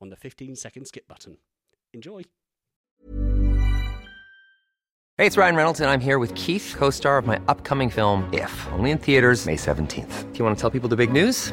on the 15-second skip button. Enjoy. Hey, it's Ryan Reynolds, and I'm here with Keith, co-star of my upcoming film, If, only in theaters May 17th. Do you want to tell people the big news?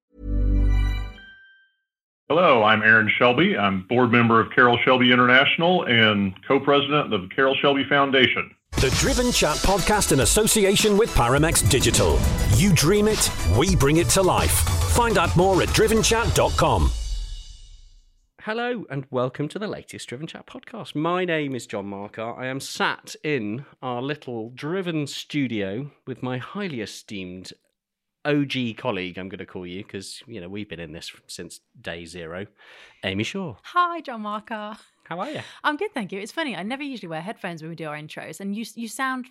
Hello, I'm Aaron Shelby. I'm board member of Carroll Shelby International and co-president of the Carroll Shelby Foundation. The Driven Chat podcast in association with Paramex Digital. You dream it, we bring it to life. Find out more at drivenchat.com. Hello and welcome to the latest Driven Chat podcast. My name is John Marcar. I am sat in our little Driven studio with my highly esteemed OG colleague, I'm going to call you, because, you know, we've been in this since day zero, Amy Shore. Hi, John Marcar. How are you? I'm good, thank you. It's funny, I never usually wear headphones when we do our intros, and you sound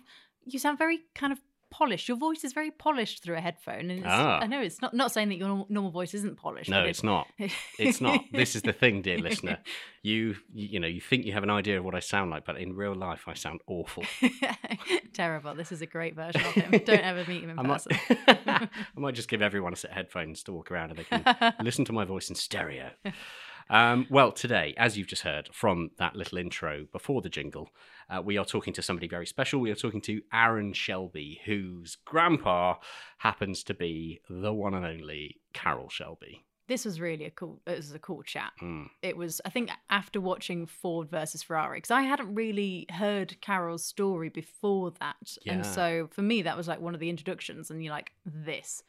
very kind of polished. Your voice is very polished through a headphone, and I know it's not saying that your normal voice isn't polished. No, it's not. It's not. This is the thing, dear listener. You think you have an idea of what I sound like, but in real life, I sound awful. Terrible. This is a great version of him. Don't ever meet him in person. I might just give everyone a set of headphones to walk around, and they can listen to my voice in stereo. Well, today, as you've just heard from that little intro before the jingle, we are talking to somebody very special. We are talking to Aaron Shelby, whose grandpa happens to be the one and only Carroll Shelby. This was really a cool chat. Mm. It was, I think, after watching Ford versus Ferrari, because I hadn't really heard Carroll's story before that. Yeah. And so for me, that was like one of the introductions, and you're like, this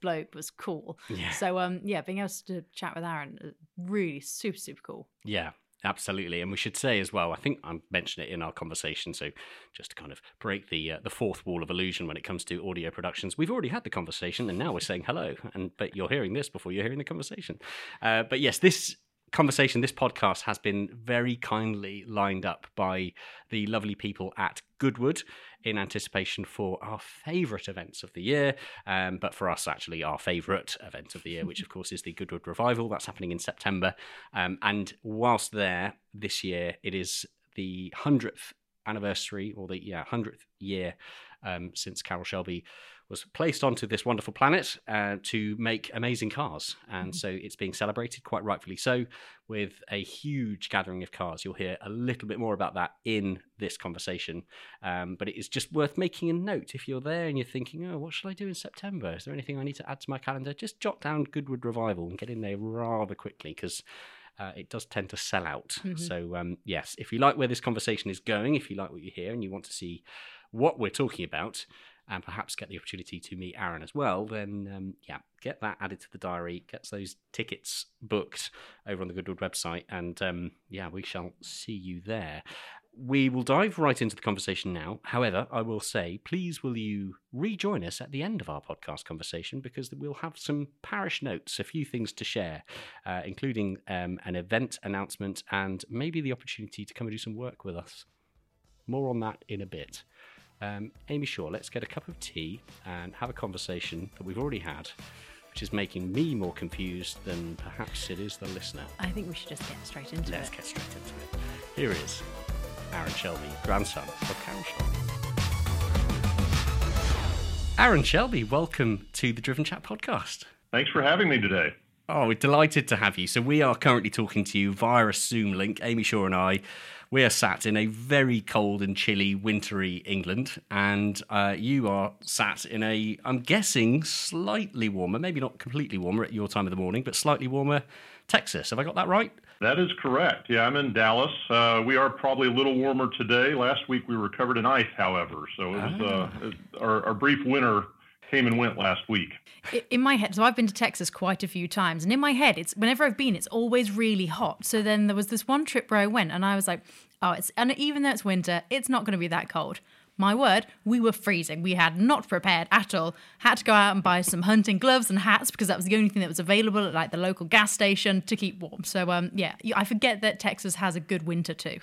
bloke was cool. Yeah. So, being able to chat with Aaron, really super, super cool. Yeah, absolutely. And we should say as well, I think I mentioned it in our conversation, so just to kind of break the fourth wall of illusion when it comes to audio productions, we've already had the conversation and now we're saying hello, but you're hearing this before you're hearing the conversation. But yes, this podcast has been very kindly lined up by the lovely people at Goodwood in anticipation for our favourite events of the year, but for us actually our favourite event of the year, which of course is the Goodwood Revival. That's happening in September, and whilst there this year it is the 100th anniversary, or the 100th year since Carroll Shelby was placed onto this wonderful planet to make amazing cars. And so it's being celebrated, quite rightfully so, with a huge gathering of cars. You'll hear a little bit more about that in this conversation. But it is just worth making a note. If you're there and you're thinking, oh, what should I do in September? Is there anything I need to add to my calendar? Just jot down Goodwood Revival and get in there rather quickly, because it does tend to sell out. Mm-hmm. So yes, if you like where this conversation is going, if you like what you hear and you want to see what we're talking about, and perhaps get the opportunity to meet Aaron as well, then get that added to the diary, gets those tickets booked over on the Goodwood website, and we shall see you there. We will dive right into the conversation now. However, I will say, please will you rejoin us at the end of our podcast conversation, because we'll have some parish notes, a few things to share, including an event announcement and maybe the opportunity to come and do some work with us. More on that in a bit. Amy Shore, let's get a cup of tea and have a conversation that we've already had, which is making me more confused than perhaps it is the listener. I think we should just get straight into it. Let's get straight into it. Here it is. Aaron Shelby, grandson of Carroll Shelby. Aaron Shelby, welcome to the Driven Chat Podcast. Thanks for having me today. Oh, we're delighted to have you. So we are currently talking to you via a Zoom link. Amy Shore and I, we are sat in a very cold and chilly, wintry England, and you are sat in a, I'm guessing, slightly warmer, maybe not completely warmer at your time of the morning, but slightly warmer Texas. Have I got that right? That is correct. Yeah, I'm in Dallas. We are probably a little warmer today. Last week we were covered in ice, however, so it was our brief winter came and went last week. In my head, so I've been to Texas quite a few times, and in my head, it's whenever I've been, it's always really hot. So then there was this one trip where I went, and I was like, oh, and even though it's winter, it's not going to be that cold. My word, we were freezing. We had not prepared at all. Had to go out and buy some hunting gloves and hats because that was the only thing that was available at like the local gas station to keep warm. So yeah, I forget that Texas has a good winter too.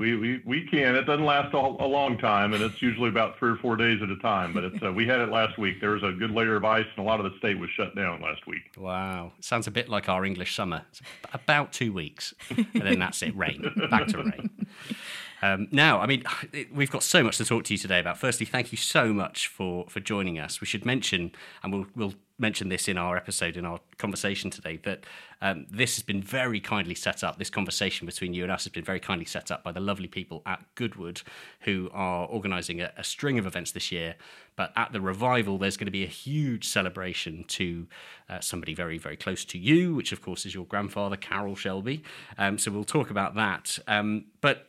We can. It doesn't last a long time, and it's usually about 3 or 4 days at a time. But it's, we had it last week. There was a good layer of ice, and a lot of the state was shut down last week. Wow. Sounds a bit like our English summer. It's about 2 weeks, and then that's it, rain. Back to rain. Now, I mean, we've got so much to talk to you today about. Firstly, thank you so much for joining us. We should mention, and we'll mention this in our episode, in our conversation today, that this has been very kindly set up. This conversation between you and us has been very kindly set up by the lovely people at Goodwood, who are organising a string of events this year. But at the revival, there's going to be a huge celebration to somebody very, very close to you, which, of course, is your grandfather, Carroll Shelby. So we'll talk about that. But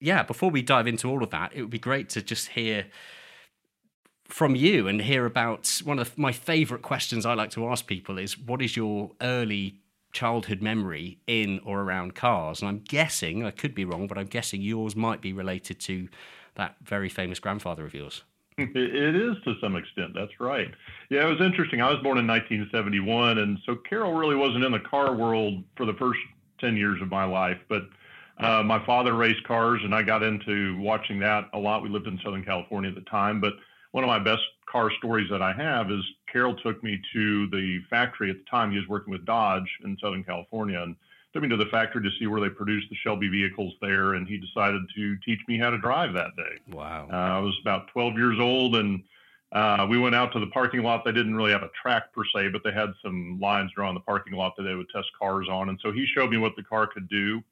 yeah, before we dive into all of that, it would be great to just hear from you and hear about one of my favourite questions I like to ask people is, what is your early childhood memory in or around cars? And I'm guessing, I could be wrong, but I'm guessing yours might be related to that very famous grandfather of yours. It is to some extent. That's right. Yeah, it was interesting. I was born in 1971, and so Carroll really wasn't in the car world for the first 10 years of my life, but my father raced cars, and I got into watching that a lot. We lived in Southern California at the time, but one of my best car stories that I have is Carroll took me to the factory at the time. He was working with Dodge in Southern California, and took me to the factory to see where they produced the Shelby vehicles there, and he decided to teach me how to drive that day. Wow. I was about 12 years old, and we went out to the parking lot. They didn't really have a track per se, but they had some lines drawn in the parking lot that they would test cars on, and so he showed me what the car could do.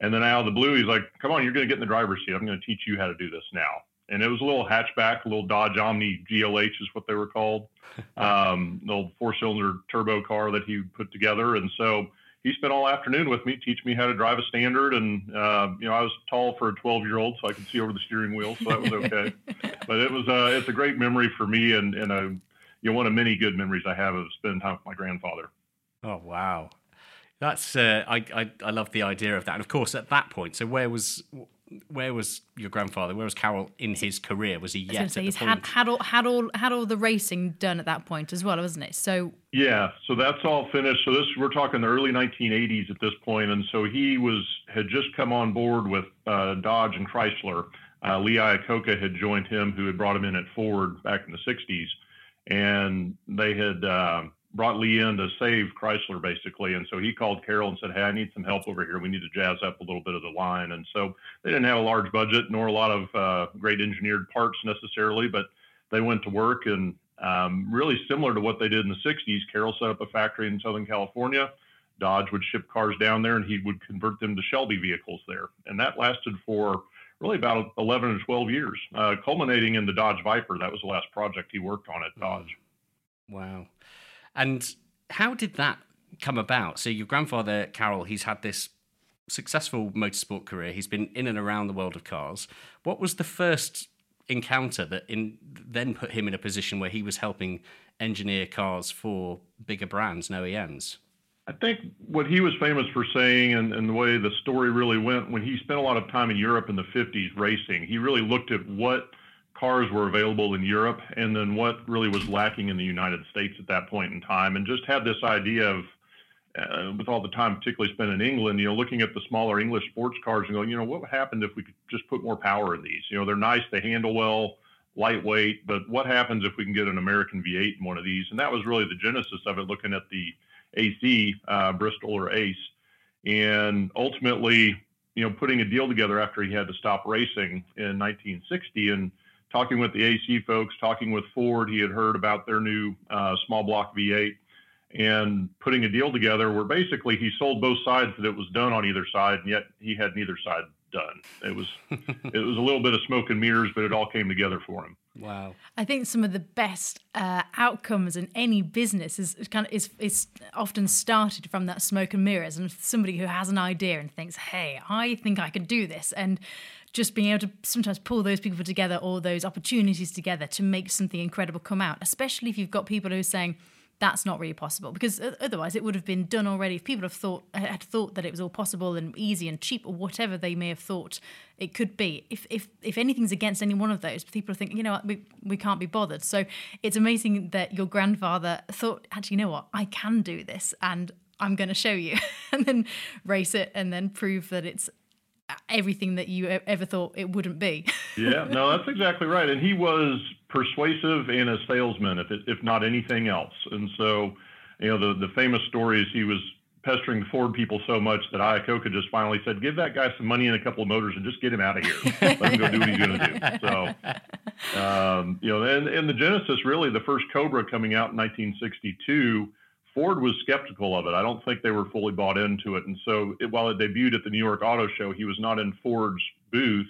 And then out of the blue, he's like, come on, you're going to get in the driver's seat. I'm going to teach you how to do this now. And it was a little hatchback, a little Dodge Omni GLH is what they were called, little four-cylinder turbo car that he put together. And so he spent all afternoon with me, teach me how to drive a standard. And, you know, I was tall for a 12-year-old, so I could see over the steering wheel, so that was okay. But it was it's a great memory for me, and one of many good memories I have of spending time with my grandfather. Oh, wow. That's I love the idea of that. And of course, at that point, so where was your grandfather? Where was Carroll in his career? Was he yet? He's had all the racing done at that point as well, wasn't it? So yeah, so that's all finished. So this, we're talking the early 1980s at this point, and so he had just come on board with Dodge and Chrysler. Lee Iacocca had joined him, who had brought him in at Ford back in the 60s, and they had brought Lee in to save Chrysler, basically. And so he called Carroll and said, hey, I need some help over here. We need to jazz up a little bit of the line. And so they didn't have a large budget nor a lot of great engineered parts necessarily, but they went to work. And really similar to what they did in the 60s, Carroll set up a factory in Southern California. Dodge would ship cars down there, and he would convert them to Shelby vehicles there. And that lasted for really about 11 or 12 years, culminating in the Dodge Viper. That was the last project he worked on at Dodge. Wow. And how did that come about? So your grandfather, Carroll, he's had this successful motorsport career. He's been in and around the world of cars. What was the first encounter that then put him in a position where he was helping engineer cars for bigger brands and OEMs? I think what he was famous for saying, and the way the story really went, when he spent a lot of time in Europe in the 50s racing, he really looked at what cars were available in Europe and then what really was lacking in the United States at that point in time, and just had this idea of, with all the time particularly spent in England, you know, looking at the smaller English sports cars and going, you know, what would happen if we could just put more power in these? You know, they're nice, they handle well, lightweight, but what happens if we can get an American V8 in one of these? And that was really the genesis of it, looking at the AC, Bristol or Ace, and ultimately, you know, putting a deal together after he had to stop racing in 1960, and talking with the AC folks, talking with Ford, he had heard about their new small block V8, and putting a deal together where basically he sold both sides that it was done on either side, and yet he had neither side done. It was it was a little bit of smoke and mirrors, but it all came together for him. Wow. I think some of the best outcomes in any business is often started from that smoke and mirrors, and somebody who has an idea and thinks, hey, I think I can do this, and just being able to sometimes pull those people together or those opportunities together to make something incredible come out, especially if you've got people who are saying, that's not really possible, because otherwise it would have been done already. If people had thought that it was all possible and easy and cheap, or whatever they may have thought it could be, if anything's against any one of those, people are thinking, you know what, we can't be bothered. So it's amazing that your grandfather thought, actually, you know what, I can do this, and I'm going to show you, and then race it, and then prove that it's everything that you ever thought it wouldn't be. Yeah, no, that's exactly right. And he was persuasive and a salesman, if not anything else. And so, you know, the famous story is he was pestering the Ford people so much that Iacocca just finally said, give that guy some money and a couple of motors and just get him out of here. Let him go do what he's going to do. So, you know, and the genesis, really, the first Cobra coming out in 1962, Ford was skeptical of it. I don't think they were fully bought into it. And so while it debuted at the New York Auto Show, he was not in Ford's booth.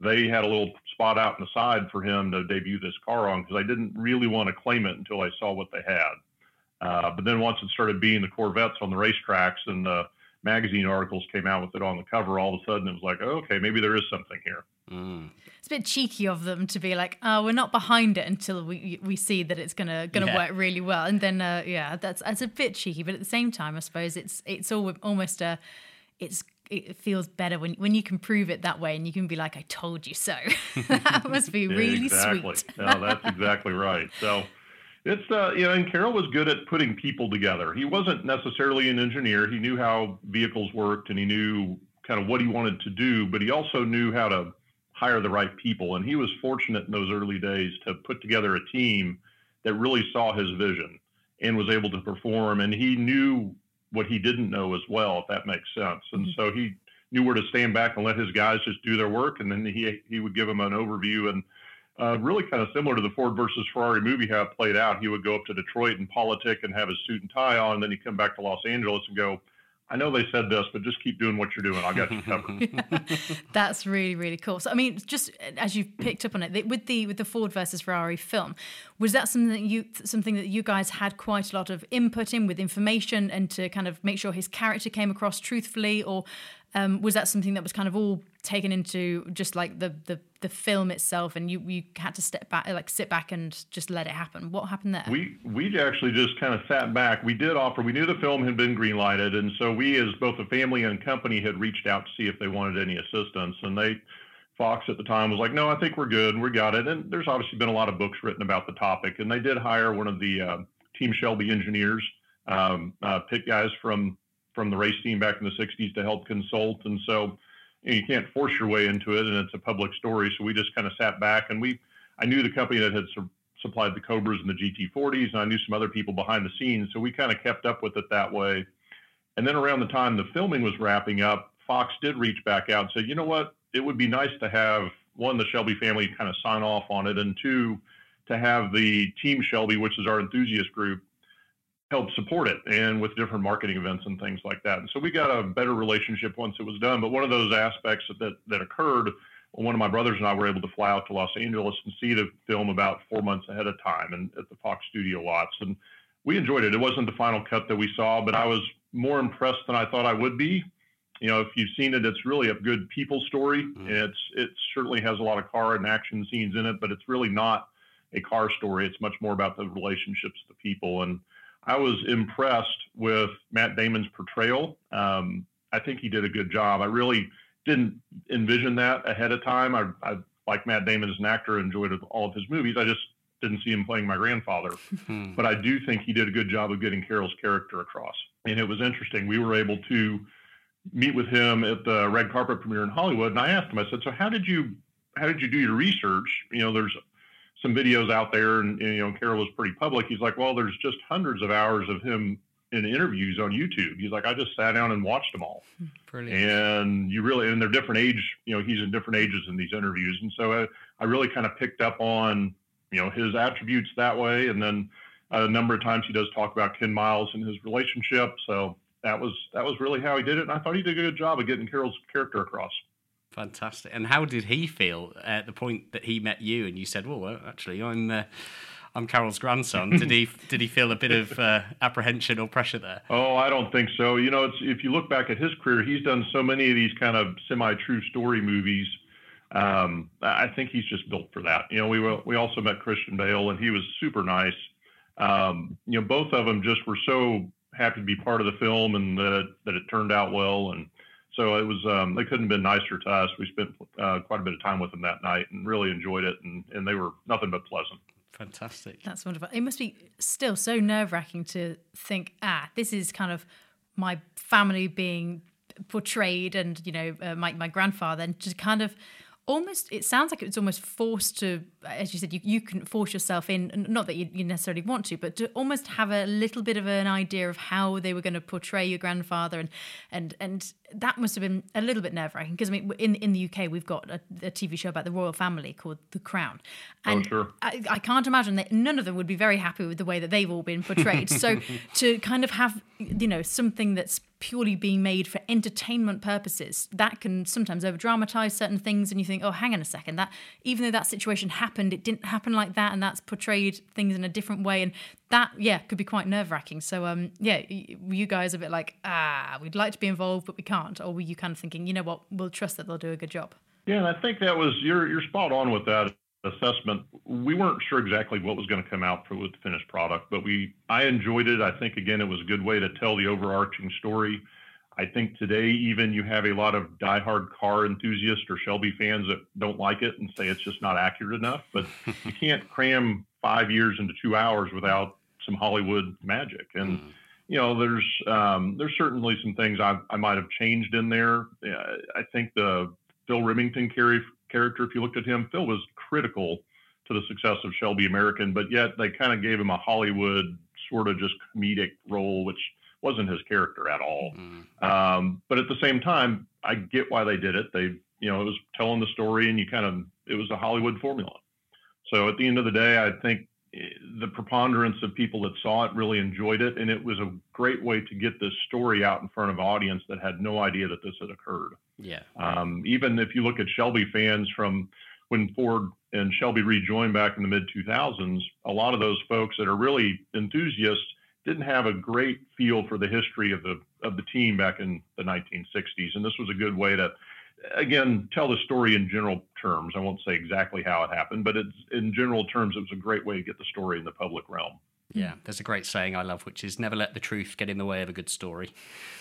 They had a little spot out on the side for him to debut this car on, because I didn't really want to claim it until I saw what they had. But then once it started being the Corvettes on the racetracks and the magazine articles came out with it on the cover, all of a sudden it was like, oh, okay, maybe there is something here. Mm. It's a bit cheeky of them to be like, oh, we're not behind it until we see that it's gonna work really well, and then that's a bit cheeky, but at the same time, I suppose it's all almost it feels better when you can prove it that way, and you can be like, I told you so. That must be really sweet. No, that's exactly right. So it's you know, and Carroll was good at putting people together. He wasn't necessarily an engineer. He knew how vehicles worked, and he knew kind of what he wanted to do, but he also knew how to hire the right people. And he was fortunate in those early days to put together a team that really saw his vision and was able to perform. And he knew what he didn't know as well, if that makes sense. And so he knew where to stand back and let his guys just do their work. And then he would give them an overview, and really kind of similar to the Ford versus Ferrari movie, how it played out. He would go up to Detroit and politic and have his suit and tie on. And then he'd come back to Los Angeles and go, I know they said this, but just keep doing what you're doing. I got you covered. Yeah, that's really, really cool. So, I mean, just as you've picked up on it, with the Ford versus Ferrari film, was that something that you guys had quite a lot of input in with information and to kind of make sure his character came across truthfully, or was that something that was kind of all taken into just like the film itself, and you had to sit back and just let it happen? What happened there? We actually just kind of sat back. We knew the film had been green lighted, and so we, as both a family and company, had reached out to see if they wanted any assistance, and Fox at the time was like, no, I think we're good, we got it. And there's obviously been a lot of books written about the topic, and they did hire one of the Team Shelby engineers, pit guys from the race team back in the 60s, to help consult. And so you can't force your way into it, and it's a public story. So we just kind of sat back, and I knew the company that had supplied the Cobras and the GT40s, and I knew some other people behind the scenes. So we kind of kept up with it that way. And then around the time the filming was wrapping up, Fox did reach back out and said, you know what, it would be nice to have, one, the Shelby family kind of sign off on it, and two, to have the Team Shelby, which is our enthusiast group, help support it, and with different marketing events and things like that. And so we got a better relationship once it was done. But one of those aspects that occurred, one of my brothers and I were able to fly out to Los Angeles and see the film about 4 months ahead of time, and at the Fox studio lots, and we enjoyed it. It wasn't the final cut that we saw, but I was more impressed than I thought I would be. You know, if you've seen it, it's really a good people story. Mm-hmm. It certainly has a lot of car and action scenes in it, but it's really not a car story. It's much more about the relationships of the people. And I was impressed with Matt Damon's portrayal. I think he did a good job. I really didn't envision that ahead of time. I like Matt Damon as an actor, enjoyed all of his movies. I just didn't see him playing my grandfather. But I do think he did a good job of getting Carroll's character across. And it was interesting. We were able to meet with him at the red carpet premiere in Hollywood. And I asked him, I said, so how did you do your research? You know, there's some videos out there and you know, Carroll was pretty public. He's like, well, there's just hundreds of hours of him in interviews on YouTube. He's like, I just sat down and watched them all. Brilliant. And you really, and they're different age, you know, he's in different ages in these interviews. And so I really kind of picked up on, you know, his attributes that way. And then a number of times he does talk about Ken Miles and his relationship. So that was really how he did it. And I thought he did a good job of getting Carroll's character across. Fantastic. And how did he feel at the point that he met you and you said, well, actually, I'm Carroll's grandson. Did he feel a bit of apprehension or pressure there? Oh, I don't think so. You know, if you look back at his career, he's done so many of these kind of semi-true story movies. I think he's just built for that. You know, we also met Christian Bale, and he was super nice. You know, both of them just were so happy to be part of the film and that it turned out well. And so it was, they couldn't have been nicer to us. We spent quite a bit of time with them that night and really enjoyed it. And they were nothing but pleasant. Fantastic. That's wonderful. It must be still so nerve-wracking to think, this is kind of my family being portrayed and, you know, my grandfather, and to kind of almost, it sounds like it's almost forced to, as you said, you can force yourself in, not that you necessarily want to, but to almost have a little bit of an idea of how they were going to portray your grandfather. And that must have been a little bit nerve-wracking, because I mean, in the UK, we've got a TV show about the royal family called The Crown. And I can't imagine that none of them would be very happy with the way that they've all been portrayed. So to kind of have, you know, something that's purely being made for entertainment purposes, that can sometimes over-dramatise certain things, and you think, oh, hang on a second, that even though that situation happened, it didn't happen like that, and that's portrayed things in a different way. And that, yeah, could be quite nerve-wracking. So, you guys are a bit like, we'd like to be involved, but we can't. Or were you kind of thinking, you know what, we'll trust that they'll do a good job? Yeah, and I think that was, you're spot on with that assessment. We weren't sure exactly what was going to come out with the finished product, but I enjoyed it. I think, again, it was a good way to tell the overarching story. I think today, even you have a lot of diehard car enthusiasts or Shelby fans that don't like it and say it's just not accurate enough, but you can't cram 5 years into 2 hours without some Hollywood magic. And, you know, there's certainly some things I might've changed in there. I think the Phil Remington character, if you looked at him, Phil was critical to the success of Shelby American, but yet they kind of gave him a Hollywood sort of just comedic role, which wasn't his character at all. But at the same time, I get why they did it. It was telling the story, and it was a Hollywood formula. So at the end of the day, I think the preponderance of people that saw it really enjoyed it. And it was a great way to get this story out in front of an audience that had no idea that this had occurred. Yeah. Even if you look at Shelby fans from when Ford and Shelby rejoined back in the mid 2000s, a lot of those folks that are really enthusiasts didn't have a great feel for the history of the team back in the 1960s. And this was a good way to, again, tell the story in general terms. I won't say exactly how it happened, but in general terms, it was a great way to get the story in the public realm. Yeah, there's a great saying I love, which is never let the truth get in the way of a good story.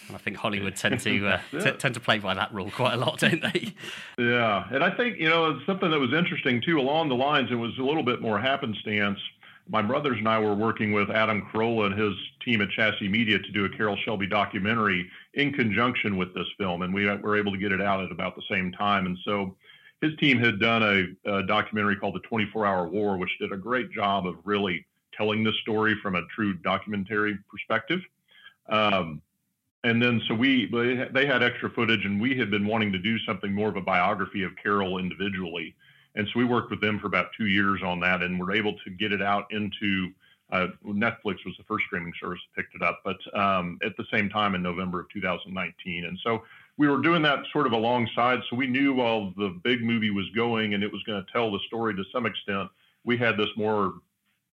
And I think Hollywood tend to play by that rule quite a lot, don't they? Yeah, and I think, you know, it's something that was interesting too, along the lines, it was a little bit more happenstance. My brothers and I were working with Adam Carolla and his team at Chassis Media to do a Carroll Shelby documentary in conjunction with this film, and we were able to get it out at about the same time. And so his team had done a documentary called The 24-Hour War, which did a great job of really telling the story from a true documentary perspective. And then so they had extra footage, and we had been wanting to do something more of a biography of Carroll individually. And so we worked with them for about 2 years on that, and were able to get it out into Netflix was the first streaming service that picked it up, but at the same time in November of 2019. And so we were doing that sort of alongside. So we knew while the big movie was going and it was going to tell the story to some extent, we had this more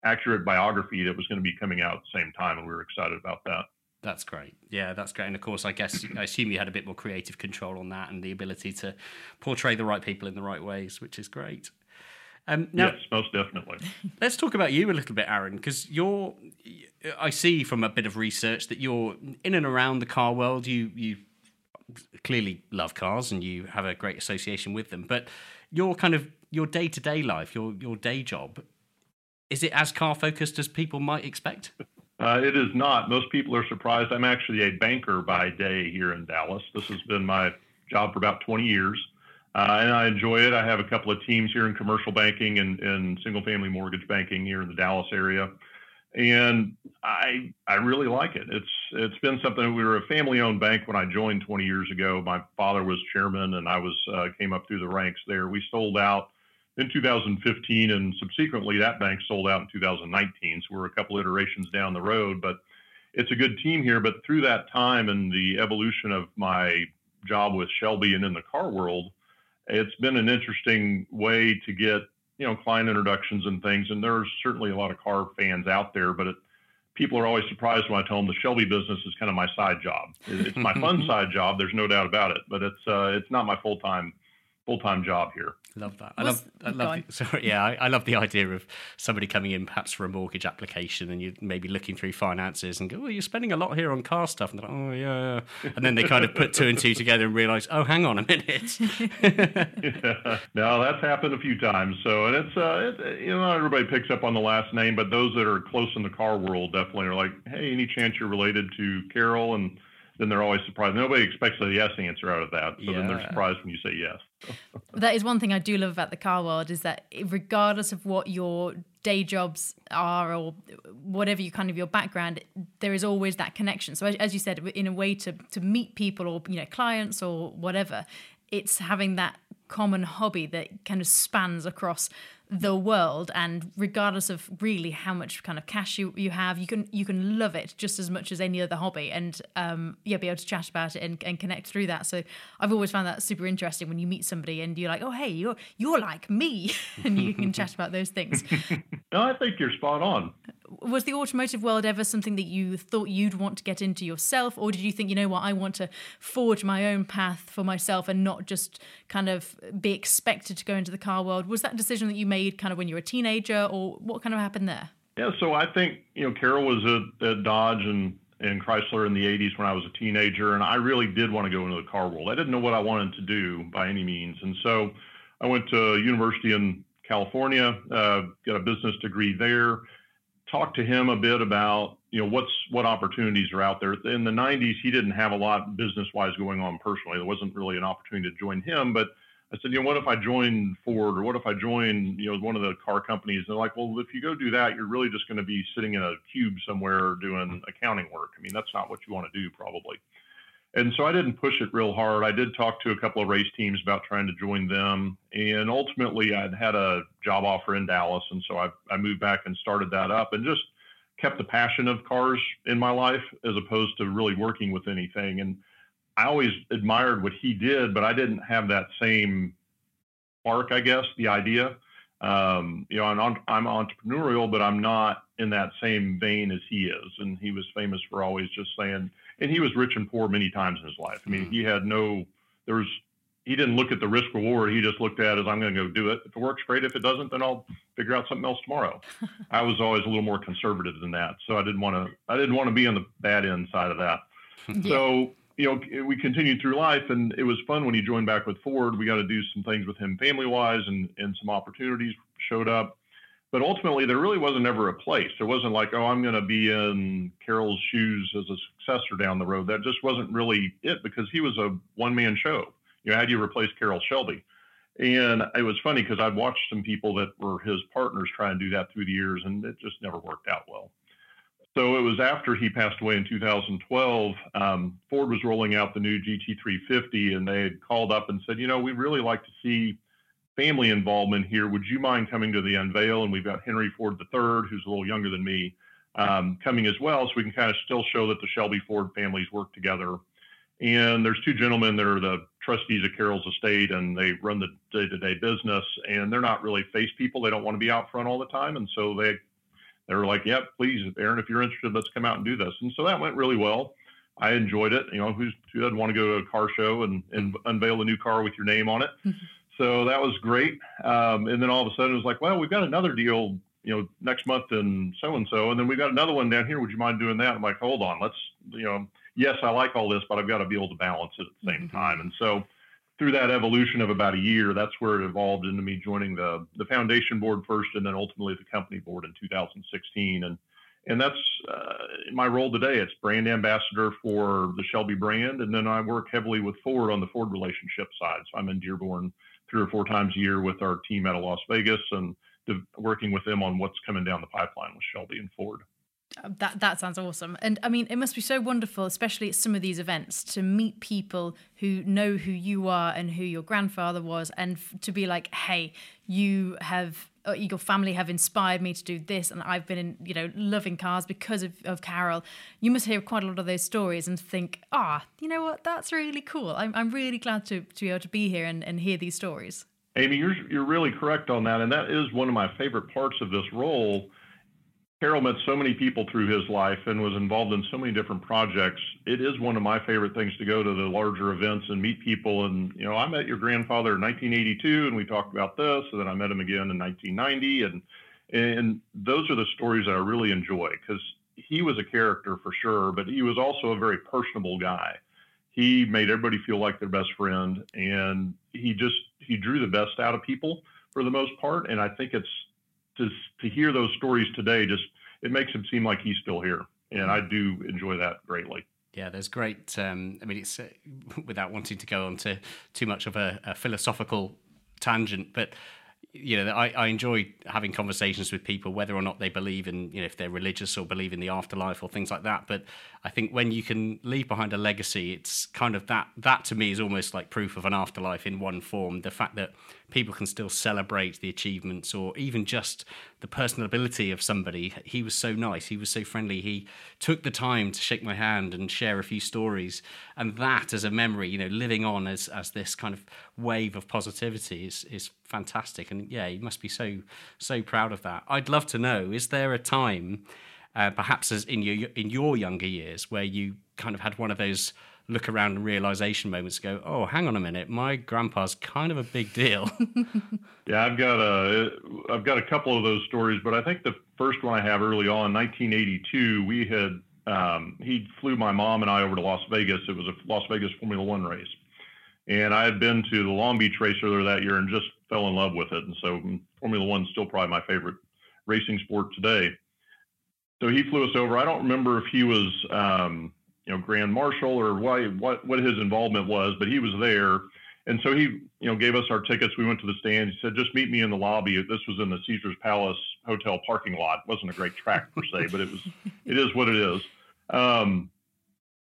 accurate biography that was going to be coming out at the same time. And we were excited about that. That's great. Yeah, that's great. And of course, I assume you had a bit more creative control on that and the ability to portray the right people in the right ways, which is great. Now, yes, most definitely. Let's talk about you a little bit, Aaron, because I see from a bit of research that you're in and around the car world. You clearly love cars and you have a great association with them, but your kind of your day-to-day life, your day job, is it as car-focused as people might expect? It is not. Most people are surprised. I'm actually a banker by day here in Dallas. This has been my job for about 20 years. And I enjoy it. I have a couple of teams here in commercial banking and single-family mortgage banking here in the Dallas area, and I really like it. It's been something. We were a family-owned bank when I joined 20 years ago. My father was chairman, and I was came up through the ranks there. We sold out in 2015, and subsequently that bank sold out in 2019. So we're a couple iterations down the road, but it's a good team here. But through that time and the evolution of my job with Shelby and in the car world, it's been an interesting way to get, client introductions and things. And there's certainly a lot of car fans out there, but people are always surprised when I tell them the Shelby business is kind of my side job. It's my fun side job. There's no doubt about it, but it's not my full-time job here. Love that. I love the idea of somebody coming in perhaps for a mortgage application and you maybe looking through finances and go, well, you're spending a lot here on car stuff. And they're like, oh, yeah. And then they kind of put two and two together and realize, oh, hang on a minute. Yeah. No, that's happened a few times. So, and it's, not everybody picks up on the last name, but those that are close in the car world definitely are like, hey, any chance you're related to Carroll? And then they're always surprised. Nobody expects a yes answer out of that. So then they're surprised when you say yes. That is one thing I do love about the car world, is that regardless of what your day jobs are or whatever you kind of your background, there is always that connection. So as you said, in a way to meet people or, clients or whatever, it's having that common hobby that kind of spans across the world, and regardless of really how much kind of cash you have, you can love it just as much as any other hobby, and be able to chat about it and connect through that. So I've always found that super interesting when you meet somebody and you're like, oh hey, you're like me, and you can chat about those things. No, I think you're spot on. Was the automotive world ever something that you thought you'd want to get into yourself, or did you think, I want to forge my own path for myself and not just kind of be expected to go into the car world? Was that a decision that you made kind of when you were a teenager, or what kind of happened there? Yeah, so I think, Carroll was at Dodge and Chrysler in the 80s when I was a teenager, and I really did want to go into the car world. I didn't know what I wanted to do by any means. And so I went to university in California, got a business degree there, talked to him a bit about, what opportunities are out there. In the 90s, he didn't have a lot business-wise going on personally. There wasn't really an opportunity to join him, but I said, what if I join Ford, or what if I join, one of the car companies? They're like, well, if you go do that, you're really just going to be sitting in a cube somewhere doing accounting work. I mean, that's not what you want to do probably. And so I didn't push it real hard. I did talk to a couple of race teams about trying to join them. And ultimately I'd had a job offer in Dallas. And so I moved back and started that up and just kept the passion of cars in my life as opposed to really working with anything. And I always admired what he did, but I didn't have that same spark, I guess, the idea. I'm entrepreneurial, but I'm not in that same vein as he is. And he was famous for always just saying, and he was rich and poor many times in his life. I mean, He had he didn't look at the risk reward. He just looked at it as, I'm going to go do it. If it works, great. If it doesn't, then I'll figure out something else tomorrow. I was always a little more conservative than that. So I didn't want to be on the bad end side of that. Yeah. So, we continued through life, and it was fun when he joined back with Ford. We got to do some things with him family-wise, and some opportunities showed up. But ultimately, there really wasn't ever a place. There wasn't like, oh, I'm going to be in Carroll's shoes as a successor down the road. That just wasn't really it, because he was a one-man show. How do you replace Carroll Shelby? And it was funny because I'd watched some people that were his partners try and do that through the years, and it just never worked out well. So it was after he passed away in 2012, Ford was rolling out the new GT350, and they had called up and said, we'd really like to see family involvement here. Would you mind coming to the unveil? And we've got Henry Ford III, who's a little younger than me, coming as well, so we can kind of still show that the Shelby Ford families work together. And there's two gentlemen that are the trustees of Carroll's estate, and they run the day-to-day business, and they're not really face people. They don't want to be out front all the time, and so they were like, yep, please, Aaron, if you're interested, let's come out and do this. And so that went really well. I enjoyed it. Who doesn't want to go to a car show and unveil a new car with your name on it? So that was great. And then all of a sudden it was like, well, we've got another deal, you know, next month and so-and-so. And then we've got another one down here. Would you mind doing that? I'm like, hold on, let's, you know, yes, I like all this, but I've got to be able to balance it at the same time. And so through that evolution of about a year, that's where it evolved into me joining the foundation board first, and then ultimately the company board in 2016. And that's my role today. It's brand ambassador for the Shelby brand. And then I work heavily with Ford on the Ford relationship side. So I'm in Dearborn 3 or 4 times a year with our team out of Las Vegas and working with them on what's coming down the pipeline with Shelby and Ford. That sounds awesome. And I mean, it must be so wonderful, especially at some of these events, to meet people who know who you are and who your grandfather was, and to be like, hey, you have, your family have inspired me to do this, and I've been in, you know, loving cars because of Carroll. You must hear quite a lot of those stories and think, you know what, that's really cool. I'm really glad to be able to be here and hear these stories. Amy, you're really correct on that. And that is one of my favorite parts of this role. Carroll met so many people through his life and was involved in so many different projects. It is one of my favorite things to go to the larger events and meet people. And, you know, I met your grandfather in 1982 and we talked about this, and then I met him again in 1990. And those are the stories that I really enjoy, because he was a character for sure, but he was also a very personable guy. He made everybody feel like their best friend, and he drew the best out of people for the most part. And I think it's, to hear those stories today, just it makes him seem like he's still here, and I do enjoy that greatly. Yeah, there's great. I mean, it's without wanting to go on to too much of a philosophical tangent, but you know, I enjoy having conversations with people, whether or not they believe in, you know, if they're religious or believe in the afterlife or things like that. But I think when you can leave behind a legacy, it's kind of that to me is almost like proof of an afterlife in one form. The fact that people can still celebrate the achievements or even just the personal ability of somebody. He was so nice. He was so friendly. He took the time to shake my hand and share a few stories. And that as a memory, you know, living on as this kind of wave of positivity is fantastic. And yeah, you must be so proud of that. I'd love to know, is there a time, perhaps as in your younger years, where you kind of had one of those look around and realization moments, go, oh, hang on a minute, my grandpa's kind of a big deal? Yeah, I've got a couple of those stories, but I think the first one I have early on, 1982, we had, he flew my mom and I over to Las Vegas. It was a Las Vegas Formula One race. And I had been to the Long Beach race earlier that year and just fell in love with it. And so Formula One's still probably my favorite racing sport today. So he flew us over. I don't remember if he was, you know, Grand Marshal or what his involvement was, but he was there. And so he, you know, gave us our tickets. We went to the stands. He said, just meet me in the lobby. This was in the Caesars Palace Hotel parking lot. It wasn't a great track per se, but it is what it is.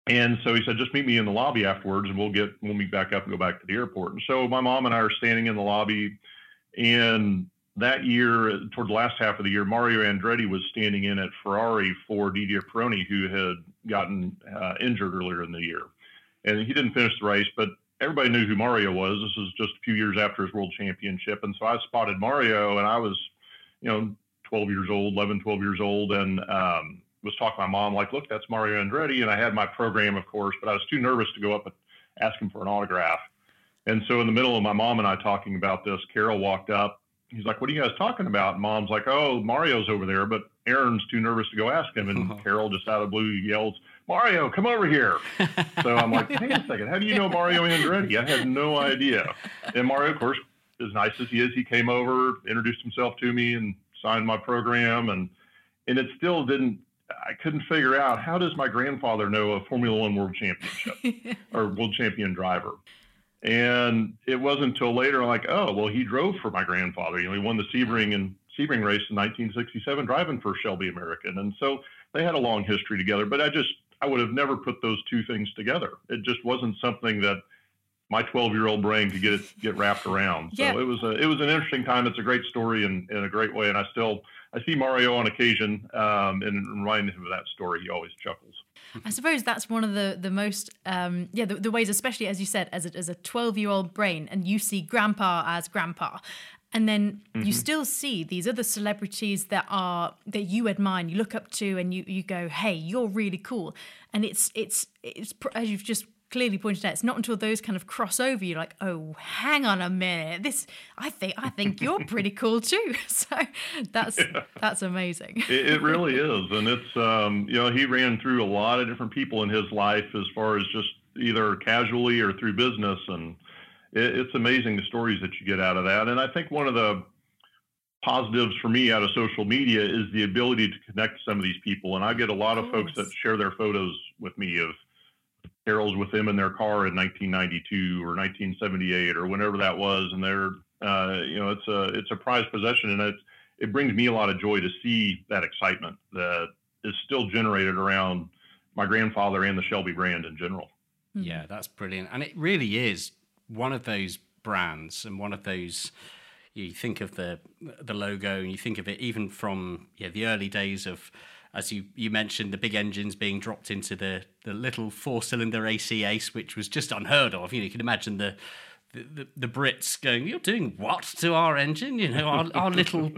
And so he said, just meet me in the lobby afterwards and we'll meet back up and go back to the airport. And so my mom and I are standing in the lobby, and that year, toward the last half of the year, Mario Andretti was standing in at Ferrari for Didier Pironi, who had gotten injured earlier in the year. And he didn't finish the race, but everybody knew who Mario was. This was just a few years after his world championship. And so I spotted Mario, and I was, you know, 12 years old, and was talking to my mom, like, look, that's Mario Andretti. And I had my program, of course, but I was too nervous to go up and ask him for an autograph. And so in the middle of my mom and I talking about this, Carroll walked up. He's like, what are you guys talking about? And Mom's like, oh, Mario's over there, but Aaron's too nervous to go ask him. And Carroll just out of the blue yells, Mario, come over here. So I'm like, hey, a second, how do you know Mario Andretti? I had no idea. And Mario, of course, as nice as he is, he came over, introduced himself to me and signed my program. And it still didn't, I couldn't figure out, how does my grandfather know a Formula One world championship or world champion driver? And it wasn't until later, like, oh, well, he drove for my grandfather. You know, he won the Sebring race in 1967, driving for Shelby American. And so they had a long history together, but I would have never put those two things together. It just wasn't something that my 12-year-old brain could get wrapped around. So yeah. It was an interesting time. It's a great story in a great way. And I see Mario on occasion and remind him of that story. He always chuckles. I suppose that's one of the most, the ways, especially as you said, as a 12-year-old brain, and you see grandpa as grandpa. And then you still see these other celebrities that you admire, and you look up to, and you go, hey, you're really cool. And it's as you've just clearly pointed out, it's not until those kind of cross over, you're like, oh, hang on a minute. This, I think you're pretty cool too. So that's amazing. It really is. And it's, he ran through a lot of different people in his life as far as just either casually or through business. And it's amazing the stories that you get out of that. And I think one of the positives for me out of social media is the ability to connect to some of these people. And I get a lot of folks that share their photos with me of Carroll's with them in their car in 1992 or 1978 or whenever that was, and they're it's a prized possession, and it brings me a lot of joy to see that excitement that is still generated around my grandfather and the Shelby brand in general. Yeah, that's brilliant, and it really is one of those brands and one of those. You think of the logo, and you think of it even from the early days of. As you mentioned, the big engines being dropped into the little 4-cylinder AC Ace, which was just unheard of. You can imagine the Brits going, "You're doing what to our engine? Our little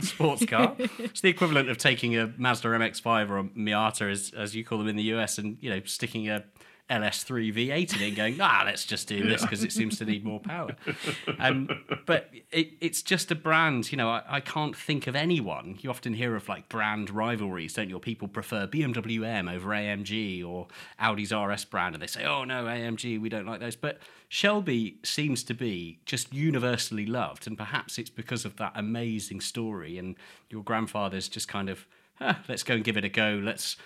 sports car." It's the equivalent of taking a Mazda MX-5 or a Miata, as you call them in the US, and sticking a LS3 V8 in it and going, let's just do this because it seems to need more power. But it's just a brand, I can't think of anyone. You often hear of brand rivalries, don't you? People prefer BMW M over AMG or Audi's RS brand, and they say, oh no, AMG, we don't like those. But Shelby seems to be just universally loved, and perhaps it's because of that amazing story, and your grandfather's just kind of, let's go and give it a go. Let's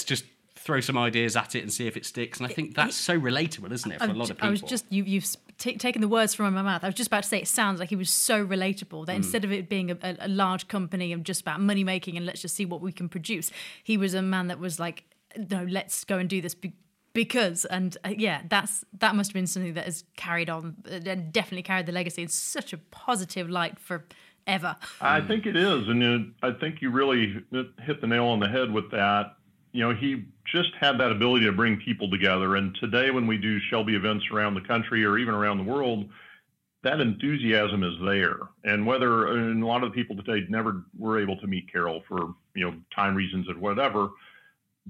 just throw some ideas at it and see if it sticks. And I think that's so relatable, isn't it, for a lot of people? I was just, you've taken the words from my mouth. I was just about to say, it sounds like he was so relatable that instead of it being a large company and just about money making and let's just see what we can produce, he was a man that was like, no, let's go and do this because, and that must have been something that has carried on and definitely carried the legacy in such a positive light for ever. I think it is. And I think you really hit the nail on the head with that. He just had that ability to bring people together. And today when we do Shelby events around the country or even around the world, that enthusiasm is there. And a lot of the people today never were able to meet Carroll for, time reasons and whatever,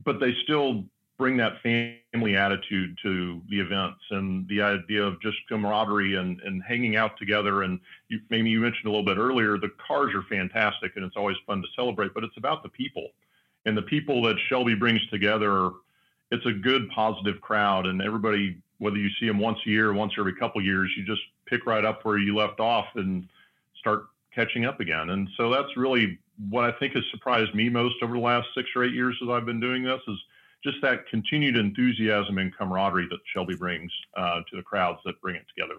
but they still bring that family attitude to the events and the idea of just camaraderie and hanging out together. And you mentioned a little bit earlier, the cars are fantastic and it's always fun to celebrate, but it's about the people. And the people that Shelby brings together, it's a good, positive crowd. And everybody, whether you see them once a year, once every couple of years, you just pick right up where you left off and start catching up again. And so that's really what I think has surprised me most over the last 6 or 8 years as I've been doing this, is just that continued enthusiasm and camaraderie that Shelby brings to the crowds that bring it together.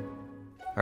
All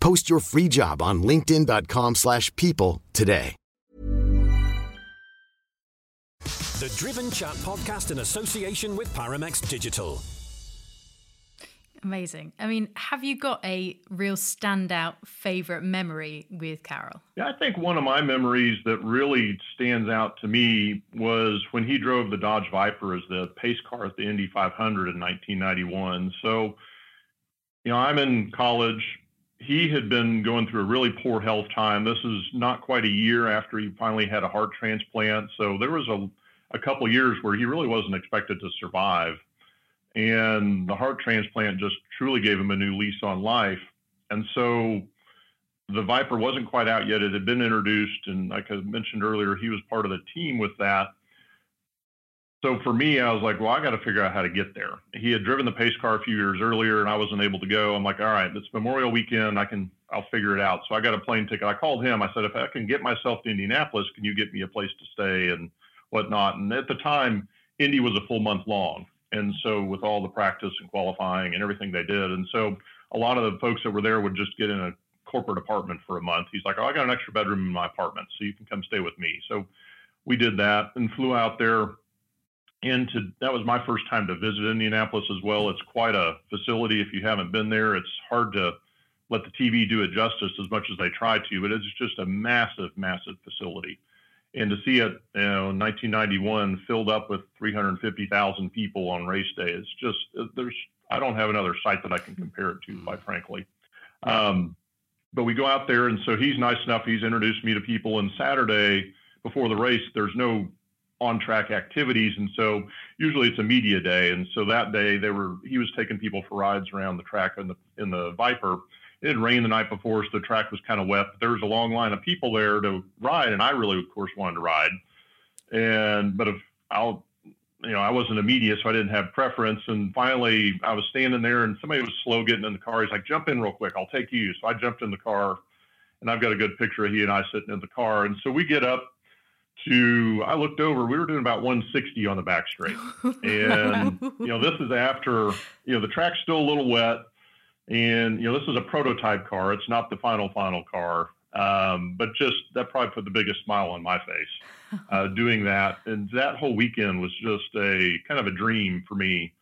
Post your free job on linkedin.com/people today. The Driven Chat Podcast in association with Paramex Digital. Amazing. I mean, have you got a real standout favorite memory with Carroll? Yeah, I think one of my memories that really stands out to me was when he drove the Dodge Viper as the pace car at the Indy 500 in 1991. So, I'm in college. He had been going through a really poor health time. This is not quite a year after he finally had a heart transplant. So there was a couple of years where he really wasn't expected to survive. And the heart transplant just truly gave him a new lease on life. And so the Viper wasn't quite out yet. It had been introduced. And like I mentioned earlier, he was part of the team with that. So for me, I was like, well, I got to figure out how to get there. He had driven the pace car a few years earlier and I wasn't able to go. I'm like, all right, it's Memorial weekend. I'll figure it out. So I got a plane ticket. I called him. I said, if I can get myself to Indianapolis, can you get me a place to stay and whatnot? And at the time, Indy was a full month long. And so with all the practice and qualifying and everything they did. And so a lot of the folks that were there would just get in a corporate apartment for a month. He's like, oh, I got an extra bedroom in my apartment, so you can come stay with me. So we did that and flew out there. That was my first time to visit Indianapolis as well. It's quite a facility. If you haven't been there, it's hard to let the TV do it justice as much as they try to, but it's just a massive, massive facility. And to see it, you know, in 1991 filled up with 350,000 people on race day, it's just, I don't have another site that I can compare it to, quite frankly. But we go out there, and so he's nice enough. He's introduced me to people, and Saturday before the race, there's no on-track activities, and so usually it's a media day. And so that day he was taking people for rides around the track in the Viper. It had rained the night before, so the track was kind of wet, but there was a long line of people there to ride, and I really, of course, wanted to ride. But I wasn't a media, so I didn't have preference. And finally, I was standing there, and somebody was slow getting in the car. He's like, jump in real quick, I'll take you. So I jumped in the car, and I've got a good picture of he and I sitting in the car. And so we get up to, I looked over, we were doing about 160 on the back straight. And, this is after, the track's still a little wet. And, this is a prototype car. It's not the final car. But just that probably put the biggest smile on my face doing that. And that whole weekend was just a kind of a dream for me,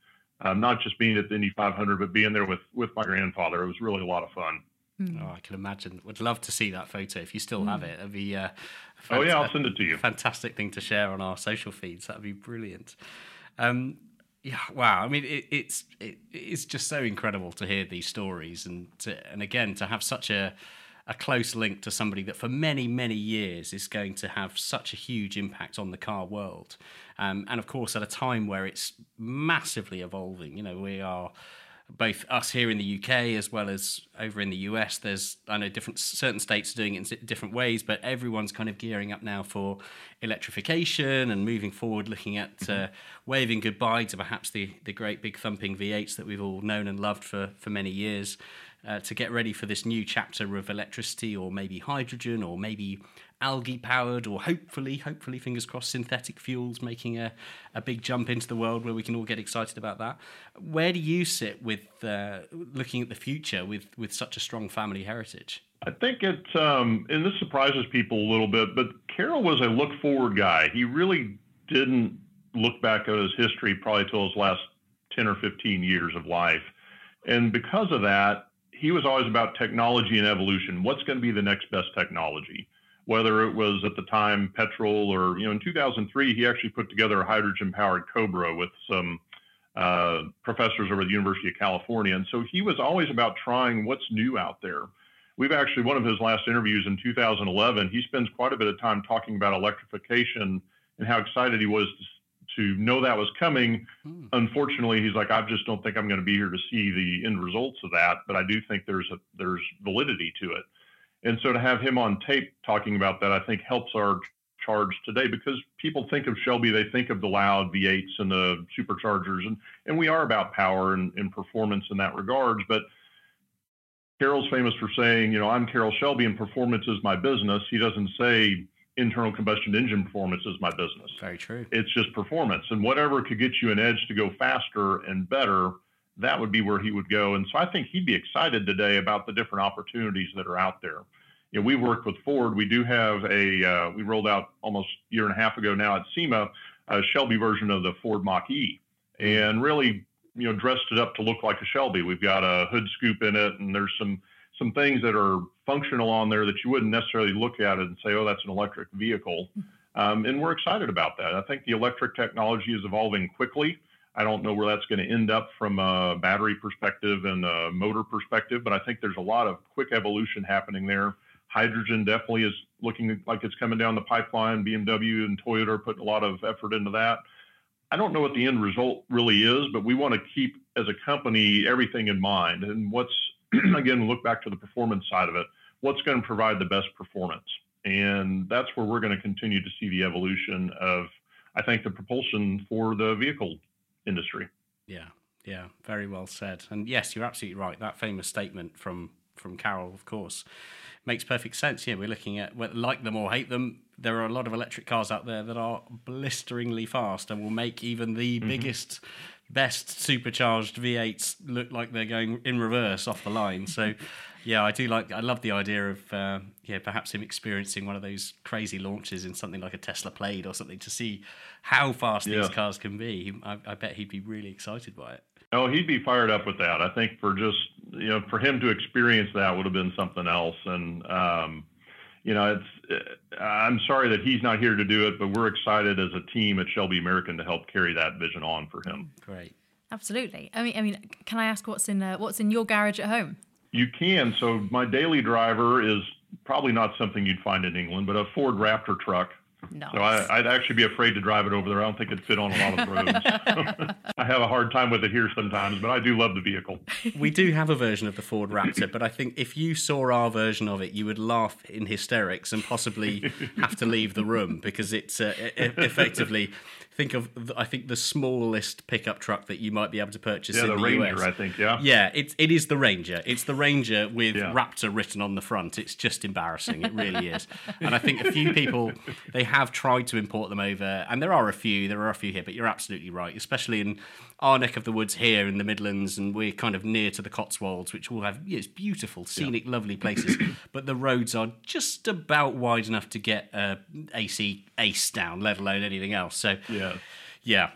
not just being at the Indy 500, but being there with my grandfather. It was really a lot of fun. Mm. Oh, I can imagine. Would love to see that photo if you still have it. It'd be I'll send it to you. Fantastic thing to share on our social feeds. That'd be brilliant. Yeah, wow. I mean, it's just so incredible to hear these stories and again to have such a close link to somebody that for many, many years is going to have such a huge impact on the car world, and of course at a time where it's massively evolving. We are. Both us here in the UK as well as over in the US, there's, I know, certain states are doing it in different ways, but everyone's kind of gearing up now for electrification and moving forward, looking at waving goodbye to perhaps the great big thumping V8s that we've all known and loved for many years, to get ready for this new chapter of electricity, or maybe hydrogen, or maybe algae powered, or hopefully, fingers crossed, synthetic fuels making a big jump into the world where we can all get excited about that. Where do you sit with looking at the future with such a strong family heritage? I think it, and this surprises people a little bit, but Carroll was a look forward guy. He really didn't look back at his history probably till his last 10 or 15 years of life. And because of that, he was always about technology and evolution. What's going to be the next best technology? Whether it was at the time petrol or, in 2003, he actually put together a hydrogen-powered Cobra with some professors over at the University of California. And so he was always about trying what's new out there. We've actually, one of his last interviews in 2011, he spends quite a bit of time talking about electrification and how excited he was to know that was coming. Mm. Unfortunately, he's like, I just don't think I'm going to be here to see the end results of that, but I do think there's validity to it. And so to have him on tape talking about that, I think helps our charge today, because people think of Shelby, they think of the loud V8s and the superchargers, and we are about power and performance in that regard. But Carroll's famous for saying, I'm Carroll Shelby and performance is my business. He doesn't say internal combustion engine performance is my business. Very true. It's just performance, and whatever could get you an edge to go faster and better, that would be where he would go. And so I think he'd be excited today about the different opportunities that are out there. We worked with Ford. We do have we rolled out almost a year and a half ago now at SEMA, a Shelby version of the Ford Mach-E, and really, dressed it up to look like a Shelby. We've got a hood scoop in it, and there's some things that are functional on there that you wouldn't necessarily look at it and say, oh, that's an electric vehicle. And we're excited about that. I think the electric technology is evolving quickly. I don't know where that's going to end up from a battery perspective and a motor perspective, but I think there's a lot of quick evolution happening there. Hydrogen definitely is looking like it's coming down the pipeline. BMW and Toyota are putting a lot of effort into that. I don't know what the end result really is, but we want to keep, as a company, everything in mind. And again, look back to the performance side of it. What's going to provide the best performance? And that's where we're going to continue to see the evolution of I think, the propulsion for the vehicle industry. Yeah, yeah, very well said. And yes, you're absolutely right. That famous statement from Carroll, of course, makes perfect sense. Yeah, we're looking at, whether like them or hate them, there are a lot of electric cars out there that are blisteringly fast and will make even the biggest, best supercharged V8s look like they're going in reverse off the line. So, yeah, I love the idea of, perhaps him experiencing one of those crazy launches in something like a Tesla Plaid or something to see how fast these cars can be. I bet he'd be really excited by it. Oh, he'd be fired up with that. I think for him to experience that would have been something else. And, I'm sorry that he's not here to do it, but we're excited as a team at Shelby American to help carry that vision on for him. Great. Absolutely. I mean, can I ask what's in your garage at home? You can. So my daily driver is probably not something you'd find in England, but a Ford Raptor truck. Nice. So I'd actually be afraid to drive it over there. I don't think it'd fit on a lot of roads. I have a hard time with it here sometimes, but I do love the vehicle. We do have a version of the Ford Raptor, but I think if you saw our version of it, you would laugh in hysterics and possibly have to leave the room, because it's effectively... I think the smallest pickup truck that you might be able to purchase in the Ranger, US. I think, yeah. Yeah, it is the Ranger. It's the Ranger with Raptor written on the front. It's just embarrassing. It really is. And I think a few people, they have tried to import them over, and there are a few here, but you're absolutely right, especially in our neck of the woods here in the Midlands, and we're kind of near to the Cotswolds, which all have beautiful, scenic, lovely places, but the roads are just about wide enough to get AC ace down, let alone anything else. So yeah.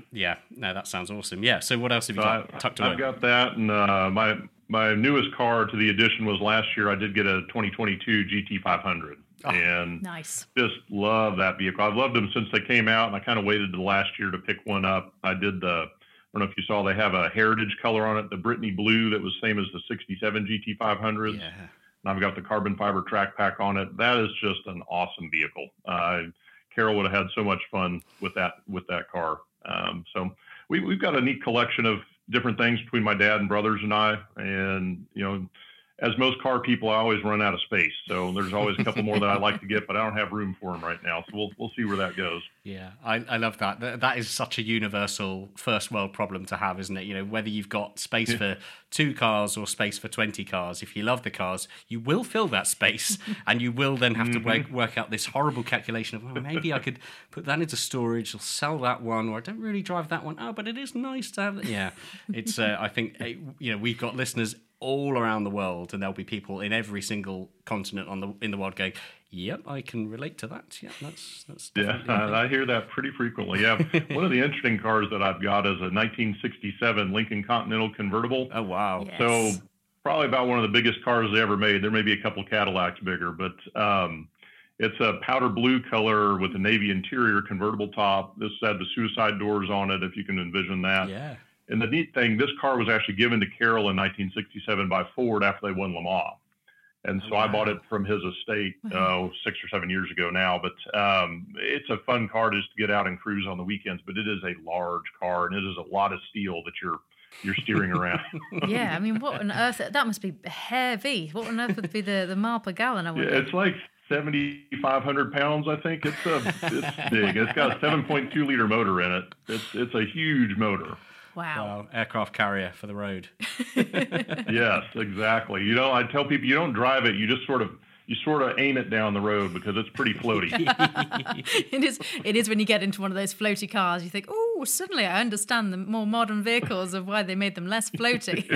No, that sounds awesome. Yeah. So what else have you tucked away? I've got that, and my newest car to the addition was last year. I did get a 2022 GT500. Oh, and nice. Just love that vehicle. I've loved them since they came out, and I kind of waited till last year to pick one up. I did I don't know if you saw, they have a heritage color on it, the Brittany blue that was same as the 67 GT500. Yeah. And I've got the carbon fiber track pack on it. That is just an awesome vehicle. Carroll would have had so much fun with that car. So we've got a neat collection of different things between my dad and brothers and I. And, as most car people, I always run out of space. So there's always a couple more that I like to get, but I don't have room for them right now. So we'll see where that goes. Yeah, I love that. That is such a universal first world problem to have, isn't it? Whether you've got space for 2 cars or space for 20 cars, if you love the cars, you will fill that space, and you will then have to work out this horrible calculation of, well, maybe I could put that into storage or sell that one, or I don't really drive that one. Oh, but it is nice to have that. Yeah, it's. I think we've got listeners all around the world, and there'll be people in every single continent in the world going, yep, I can relate to that. Yeah, that's I hear that pretty frequently. Yeah. One of the interesting cars that I've got is a 1967 Lincoln Continental convertible. Oh, wow. Yes. So probably about one of the biggest cars they ever made. There may be a couple Cadillacs bigger, but it's a powder blue color with a navy interior, convertible top. This had the suicide doors on it, if you can envision that. Yeah. And the neat thing, this car was actually given to Carroll in 1967 by Ford after they won Le Mans. And so I bought it from his estate 6 or 7 years ago now. But it's a fun car just to get out and cruise on the weekends. But it is a large car, and it is a lot of steel that you're steering around. Yeah, I mean, what on earth? That must be heavy. What on earth would be the mile per gallon? I wonder. Yeah, it's like 7,500 pounds, I think. It's big. It's got a 7.2 liter motor in it. It's a huge motor. Wow. Aircraft carrier for the road. Yes, exactly. I tell people you don't drive it, you just sort of aim it down the road because it's pretty floaty. It is when you get into one of those floaty cars, you think, oh, suddenly I understand the more modern vehicles of why they made them less floaty.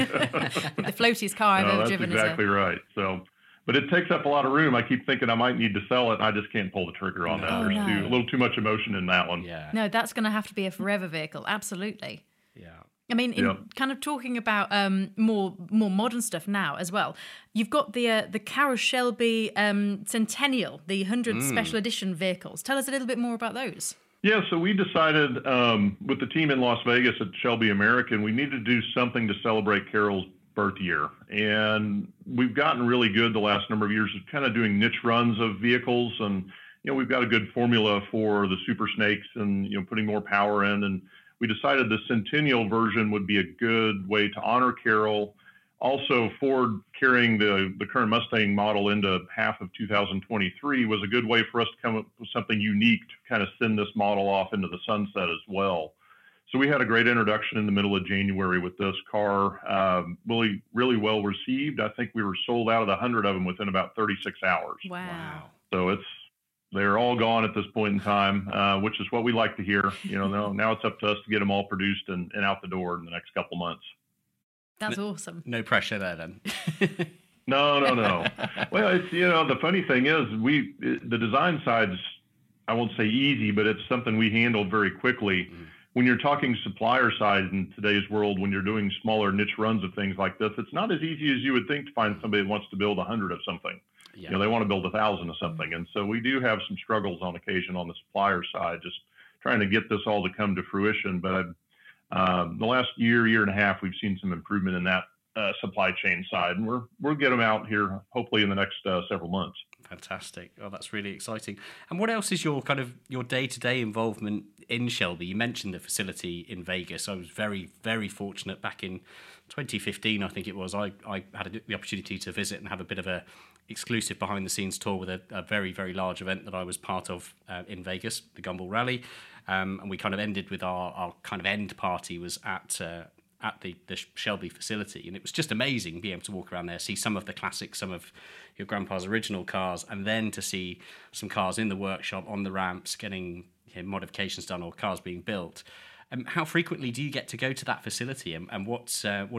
The floatiest car I've ever driven. That's exactly right. So, but it takes up a lot of room. I keep thinking I might need to sell it. I just can't pull the trigger on that. There's a little too much emotion in that one. Yeah. No, that's going to have to be a forever vehicle. Absolutely. Yeah, I mean, kind of talking about more modern stuff now as well. You've got the Carroll Shelby Centennial, the 100 special edition vehicles. Tell us a little bit more about those. Yeah, so we decided with the team in Las Vegas at Shelby American, we needed to do something to celebrate Carroll's birth year, and we've gotten really good the last number of years of kind of doing niche runs of vehicles, and we've got a good formula for the Super Snakes, and putting more power in. And we decided the Centennial version would be a good way to honor Carroll Also, Ford carrying the current Mustang model into half of 2023 was a good way for us to come up with something unique to kind of send this model off into the sunset as well. So we had a great introduction in the middle of January with this car, really well received. I think we were sold out of 100 of them within about 36 hours. Wow. So they're all gone at this point in time, which is what we like to hear. You know, now it's up to us to get them all produced and out the door in the next couple months. That's awesome. No pressure there, then. No. Well, it's, you know, the funny thing is the design side's, I won't say easy, but it's something we handled very quickly. Mm. When you're talking supplier side in today's world, when you're doing smaller niche runs of things like this, it's not as easy as you would think to find somebody that wants to build 100 of something. Yeah. You know, they want to build 1,000 of something. And so we do have some struggles on occasion on the supplier side, just trying to get this all to come to fruition. But the last year and a half, we've seen some improvement in that supply chain side, and we'll get them out here hopefully in the next several months. Fantastic! Oh, that's really exciting. And what else is your day-to-day involvement in Shelby? You mentioned the facility in Vegas. I was very, very fortunate back in 2015, I think it was. I had the opportunity to visit and have a bit of a exclusive behind-the-scenes tour with a very, very large event that I was part of in Vegas, the Gumball Rally. And we kind of ended with our kind of end party was at the Shelby facility. And it was just amazing being able to walk around there, see some of the classics, some of your grandpa's original cars, and then to see some cars in the workshop, on the ramps, getting modifications done or cars being built. How frequently do you get to go to that facility, and what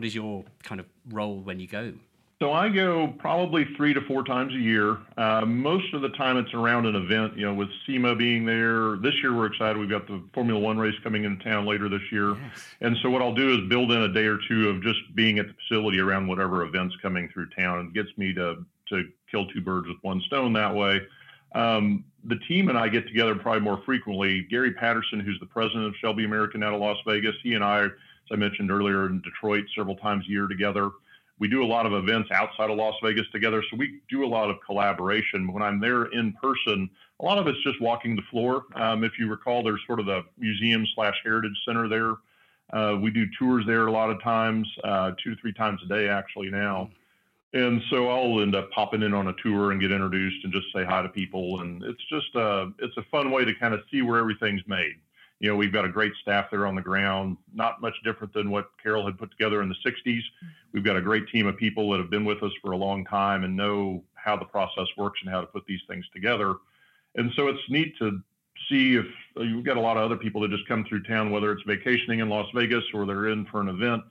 is your kind of role when you go? So I go probably 3 to 4 times a year. Most of the time it's around an event, you know, with SEMA being there. This year we're excited. We've got the Formula One race coming into town later this year. Yes. And so what I'll do is build in a day or two of just being at the facility around whatever event's coming through town. It gets me to kill two birds with one stone that way. The team and I get together probably more frequently. Gary Patterson, who's the president of Shelby American out of Las Vegas, he and I, as I mentioned earlier, in Detroit several times a year together. We do a lot of events outside of Las Vegas together, so we do a lot of collaboration. When I'm there in person, a lot of it's just walking the floor. If you recall, there's sort of the museum/heritage center there. We do tours there a lot of times, 2 to 3 times a day actually now. And so I'll end up popping in on a tour and get introduced and just say hi to people. And it's just it's a fun way to kind of see where everything's made. You know, we've got a great staff there on the ground, not much different than what Carroll had put together in the 60s. We've got a great team of people that have been with us for a long time and know how the process works and how to put these things together. And so it's neat to see if you've got a lot of other people that just come through town, whether it's vacationing in Las Vegas or they're in for an event.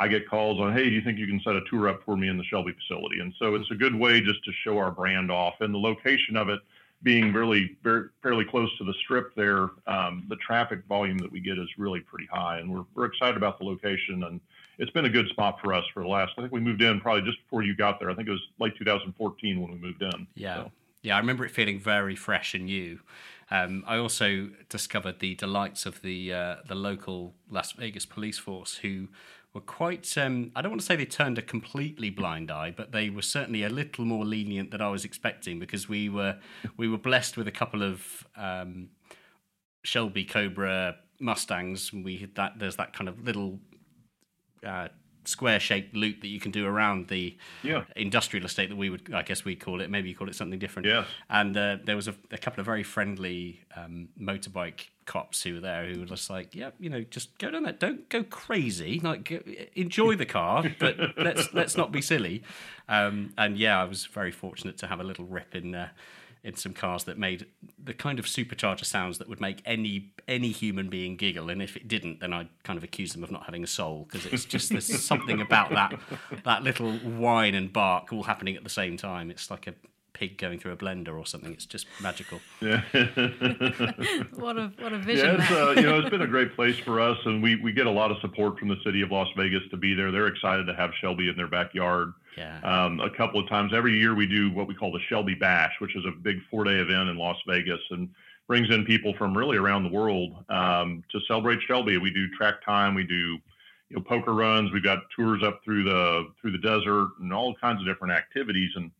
I get calls on, hey, do you think you can set a tour up for me in the Shelby facility? And so it's a good way just to show our brand off, and the location of it being really very, fairly close to the strip there, the traffic volume that we get is really pretty high, and we're excited about the location, and it's been a good spot for us for the last, I think we moved in probably just before you got there. I think it was late 2014 when we moved in. Yeah. So. Yeah, I remember it feeling very fresh and new. I also discovered the delights of the local Las Vegas police force, who were quite, I don't want to say they turned a completely blind eye, but they were certainly a little more lenient than I was expecting, because we were blessed with a couple of Shelby Cobra Mustangs. And there's that kind of little square-shaped loop that you can do around the industrial estate that I guess we'd call it. Maybe you call it something different. Yes. And there was a couple of very friendly motorbike cops who were there, who were just like, yeah, you know, just go down that. Don't go crazy. Like, enjoy the car, but let's not be silly. And yeah, I was very fortunate to have a little rip in some cars that made the kind of supercharger sounds that would make any human being giggle, and if it didn't, then I'd kind of accuse them of not having a soul, because it's just there's something about that little whine and bark all happening at the same time. It's like a pig going through a blender or something. It's just magical. Yeah. What a vision. Yeah, it's been a great place for us, and we get a lot of support from the city of Las Vegas to be there. They're excited to have Shelby in their backyard. Yeah. A couple of times every year we do what we call the Shelby Bash, which is a big 4-day event in Las Vegas and brings in people from really around the world to celebrate Shelby. We do track time, we do poker runs, we've got tours up through the desert and all kinds of different activities. And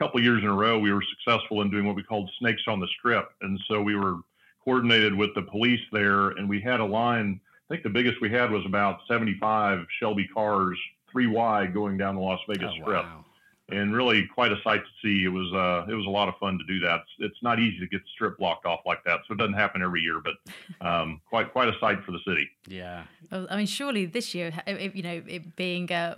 couple of years in a row, we were successful in doing what we called Snakes on the Strip. And so we were coordinated with the police there, and we had a line. I think the biggest we had was about 75 Shelby cars three wide going down the Las Vegas Strip. Wow. And really quite a sight to see. It was a lot of fun to do that. It's not easy to get the strip blocked off like that, so it doesn't happen every year. But quite a sight for the city. Yeah. I mean, surely this year, it being Carroll's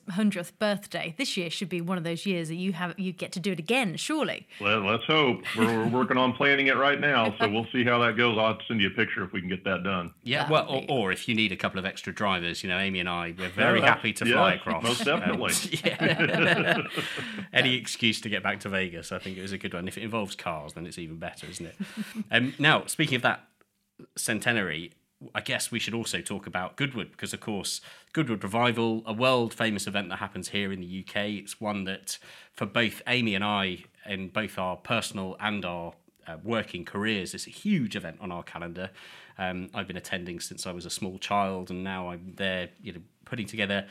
100th birthday, this year should be one of those years that you get to do it again. Surely. Well, let's hope. We're working on planning it right now, so we'll see how that goes. I'll have to send you a picture if we can get that done. Yeah. Well, or if you need a couple of extra drivers, Amy and I, we're very happy to fly across. Most definitely. Yeah. Any excuse to get back to Vegas, I think it was a good one. If it involves cars, then it's even better, isn't it? Now, speaking of that centenary, I guess we should also talk about Goodwood, because, of course, Goodwood Revival, a world-famous event that happens here in the UK. It's one that, for both Amy and I, in both our personal and our working careers, it's a huge event on our calendar. I've been attending since I was a small child, and now I'm there, putting together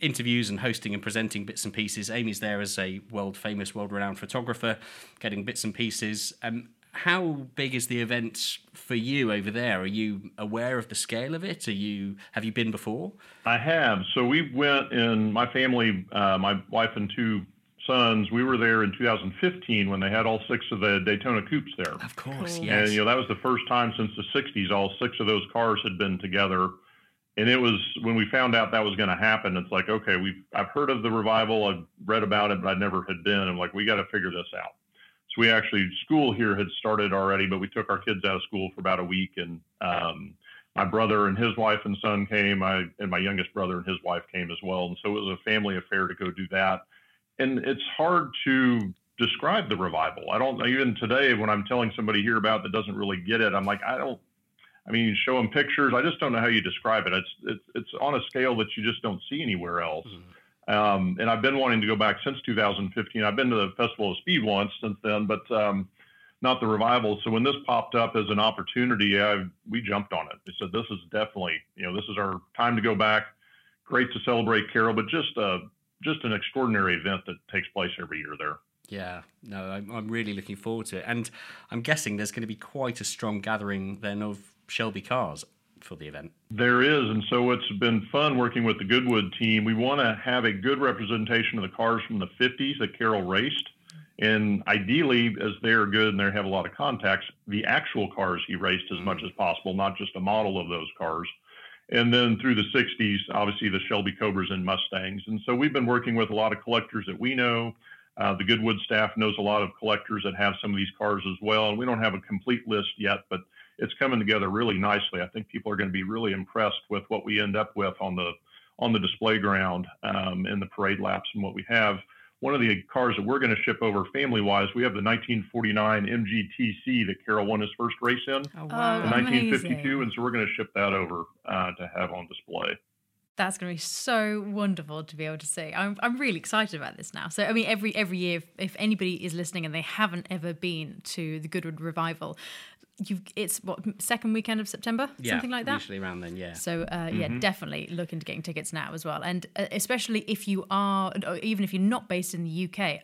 interviews and hosting and presenting bits and pieces. Amy's there as a world-famous, world-renowned photographer, getting bits and pieces. How big is the event for you over there? Are you aware of the scale of it? Have you been before? I have. So we went in my family, my wife and two sons, we were there in 2015 when they had all six of the Daytona Coupes there. Of course, yes. And, that was the first time since the 60s all six of those cars had been together. And it was when we found out that was going to happen. It's like, okay, I've heard of the revival, I've read about it, but I never had been. I'm like, we got to figure this out. So we school here had started already, but we took our kids out of school for about a week. And my brother and his wife and son came, and my youngest brother and his wife came as well. And so it was a family affair to go do that. And it's hard to describe the revival. I don't, even today when I'm telling somebody here about it that doesn't really get it, I'm like, you show them pictures. I just don't know how you describe it. It's on a scale that you just don't see anywhere else. Mm. And I've been wanting to go back since 2015. I've been to the Festival of Speed once since then, but not the revival. So when this popped up as an opportunity, we jumped on it. I said, this is definitely, this is our time to go back. Great to celebrate Carroll, but just an extraordinary event that takes place every year there. Yeah, no, I'm really looking forward to it. And I'm guessing there's going to be quite a strong gathering then of Shelby cars for the event. There is, and so it's been fun working with the Goodwood team. We want to have a good representation of the cars from the 50s that Carroll raced, and ideally, as they're good and they have a lot of contacts, the actual cars he raced as much as possible, not just a model of those cars. And then through the 60s, obviously the Shelby Cobras and Mustangs. And so we've been working with a lot of collectors that we know. The Goodwood staff knows a lot of collectors that have some of these cars as well. And we don't have a complete list yet, but it's coming together really nicely. I think people are going to be really impressed with what we end up with on the display ground in the parade laps and what we have. One of the cars that we're going to ship over family-wise, we have the 1949 MGTC that Carroll won his first race in. Oh, wow. In 1952, and so we're going to ship that over to have on display. That's going to be so wonderful to be able to see. I'm really excited about this now. So, I mean, every year, if anybody is listening and they haven't ever been to the Goodwood Revival, it's what, second weekend of September, something like that? Usually around then, yeah. So, definitely look into getting tickets now as well. And especially if you are, even if you're not based in the UK,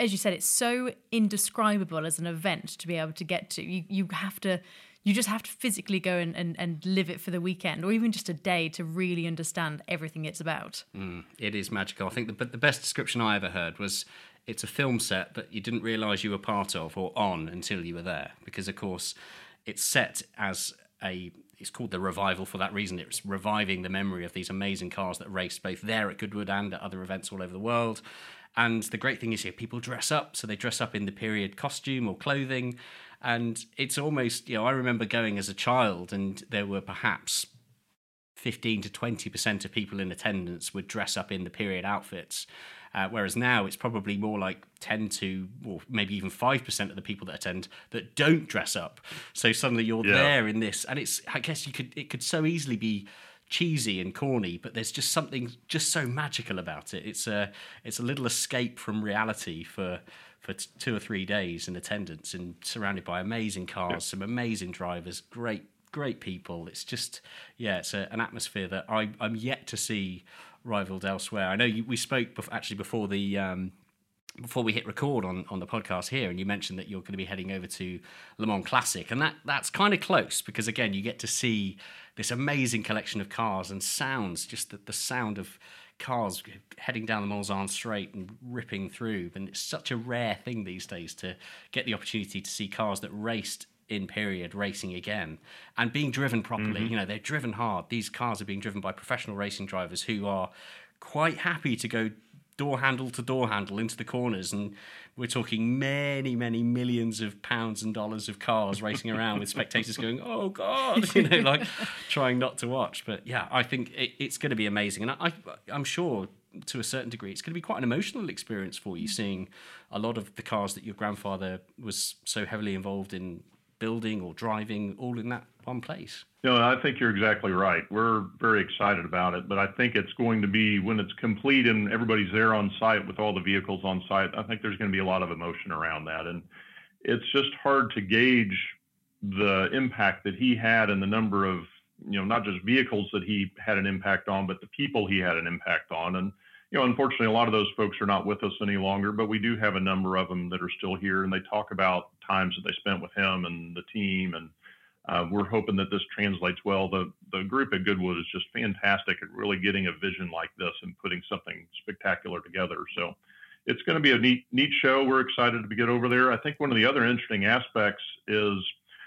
as you said, it's so indescribable as an event to be able to get to. You just have to physically go and live it for the weekend or even just a day to really understand everything it's about. It is magical. I think the best description I ever heard was it's a film set that you didn't realise you were part of or on until you were there, because, of course, it's set as it's called the revival for that reason. It's reviving the memory of these amazing cars that raced both there at Goodwood and at other events all over the world. And the great thing is here, people dress up. So they dress up in the period costume or clothing. And it's almost, I remember going as a child and there were perhaps 15 to 20% of people in attendance would dress up in the period outfits. Whereas now it's probably more like 10 to, or maybe even 5% of the people that attend that don't dress up. So suddenly you're there in this. And it's, I guess it could so easily be cheesy and corny, but there's just something just so magical about it. It's a little escape from reality for 2 or 3 days in attendance and surrounded by amazing cars, some amazing drivers, great people. It's just, it's an atmosphere that I'm yet to see rivaled elsewhere. I know we spoke actually before the before we hit record on the podcast here, and you mentioned that you're going to be heading over to Le Mans Classic, and that's kind of close because, again, you get to see this amazing collection of cars and sounds, just the sound of cars heading down the Mont Saint straight and ripping through. And it's such a rare thing these days to get the opportunity to see cars that raced in period racing again and being driven properly. Mm-hmm. You know, they're driven hard. These cars are being driven by professional racing drivers who are quite happy to go door handle to door handle into the corners, and we're talking many, many millions of pounds and dollars of cars racing around with spectators going, oh God, you know, like trying not to watch. But yeah, I think it's going to be amazing, and I'm sure to a certain degree it's going to be quite an emotional experience for you, seeing a lot of the cars that your grandfather was so heavily involved in building or driving, all in that one place. No, I think you're exactly right. We're very excited about it, but I think it's going to be, when it's complete and everybody's there on site with all the vehicles on site, I think there's going to be a lot of emotion around that. And it's just hard to gauge the impact that he had and the number of, you know, not just vehicles that he had an impact on, but the people he had an impact on. And, you know, unfortunately, a lot of those folks are not with us any longer, but we do have a number of them that are still here, and they talk about times that they spent with him and the team. And we're hoping that this translates well. The group at Goodwood is just fantastic at really getting a vision like this and putting something spectacular together. So it's going to be a neat show. We're excited to get over there. I think one of the other interesting aspects is,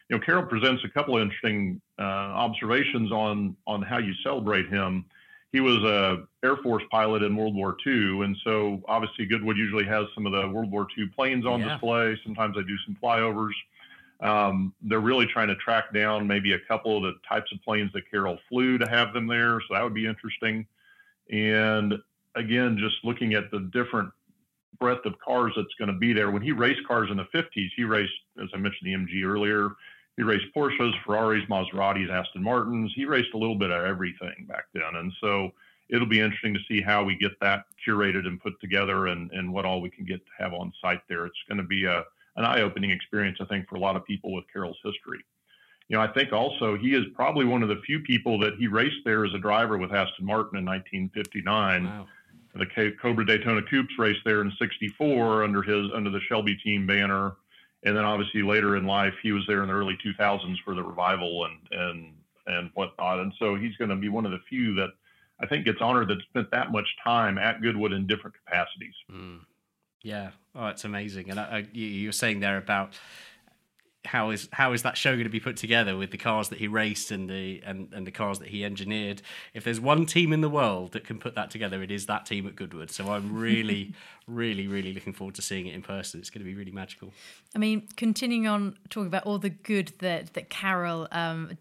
you know, Carroll presents a couple of interesting observations on how you celebrate him. He was an Air Force pilot in World War II, and so obviously Goodwood usually has some of the World War II planes on display. Sometimes they do some flyovers. They're really trying to track down maybe a couple of the types of planes that Carroll flew to have them there. So that would be interesting. And again, just looking at the different breadth of cars that's going to be there. When he raced cars in the 50s, he raced, as I mentioned, the MG earlier. He raced Porsches, Ferraris, Maseratis, Aston Martins. He raced a little bit of everything back then. And so it'll be interesting to see how we get that curated and put together, and what all we can get to have on site there. It's going to be an eye-opening experience, I think, for a lot of people with Carroll's history. You know, I think also he is probably one of the few people that he raced there as a driver with Aston Martin in 1959. Wow. The Cobra Daytona Coupes raced there in 1964 under the Shelby team banner. And then obviously later in life, he was there in the early 2000s for the revival and whatnot. And so he's going to be one of the few that I think gets honored that spent that much time at Goodwood in different capacities. Mm. Yeah, oh, it's amazing. And you were saying there about how is that show going to be put together with the cars that he raced and the cars that he engineered. If there's one team in the world that can put that together, it is that team at Goodwood. So I'm really, really, really looking forward to seeing it in person. It's going to be really magical. I mean, continuing on talking about all the good that Carroll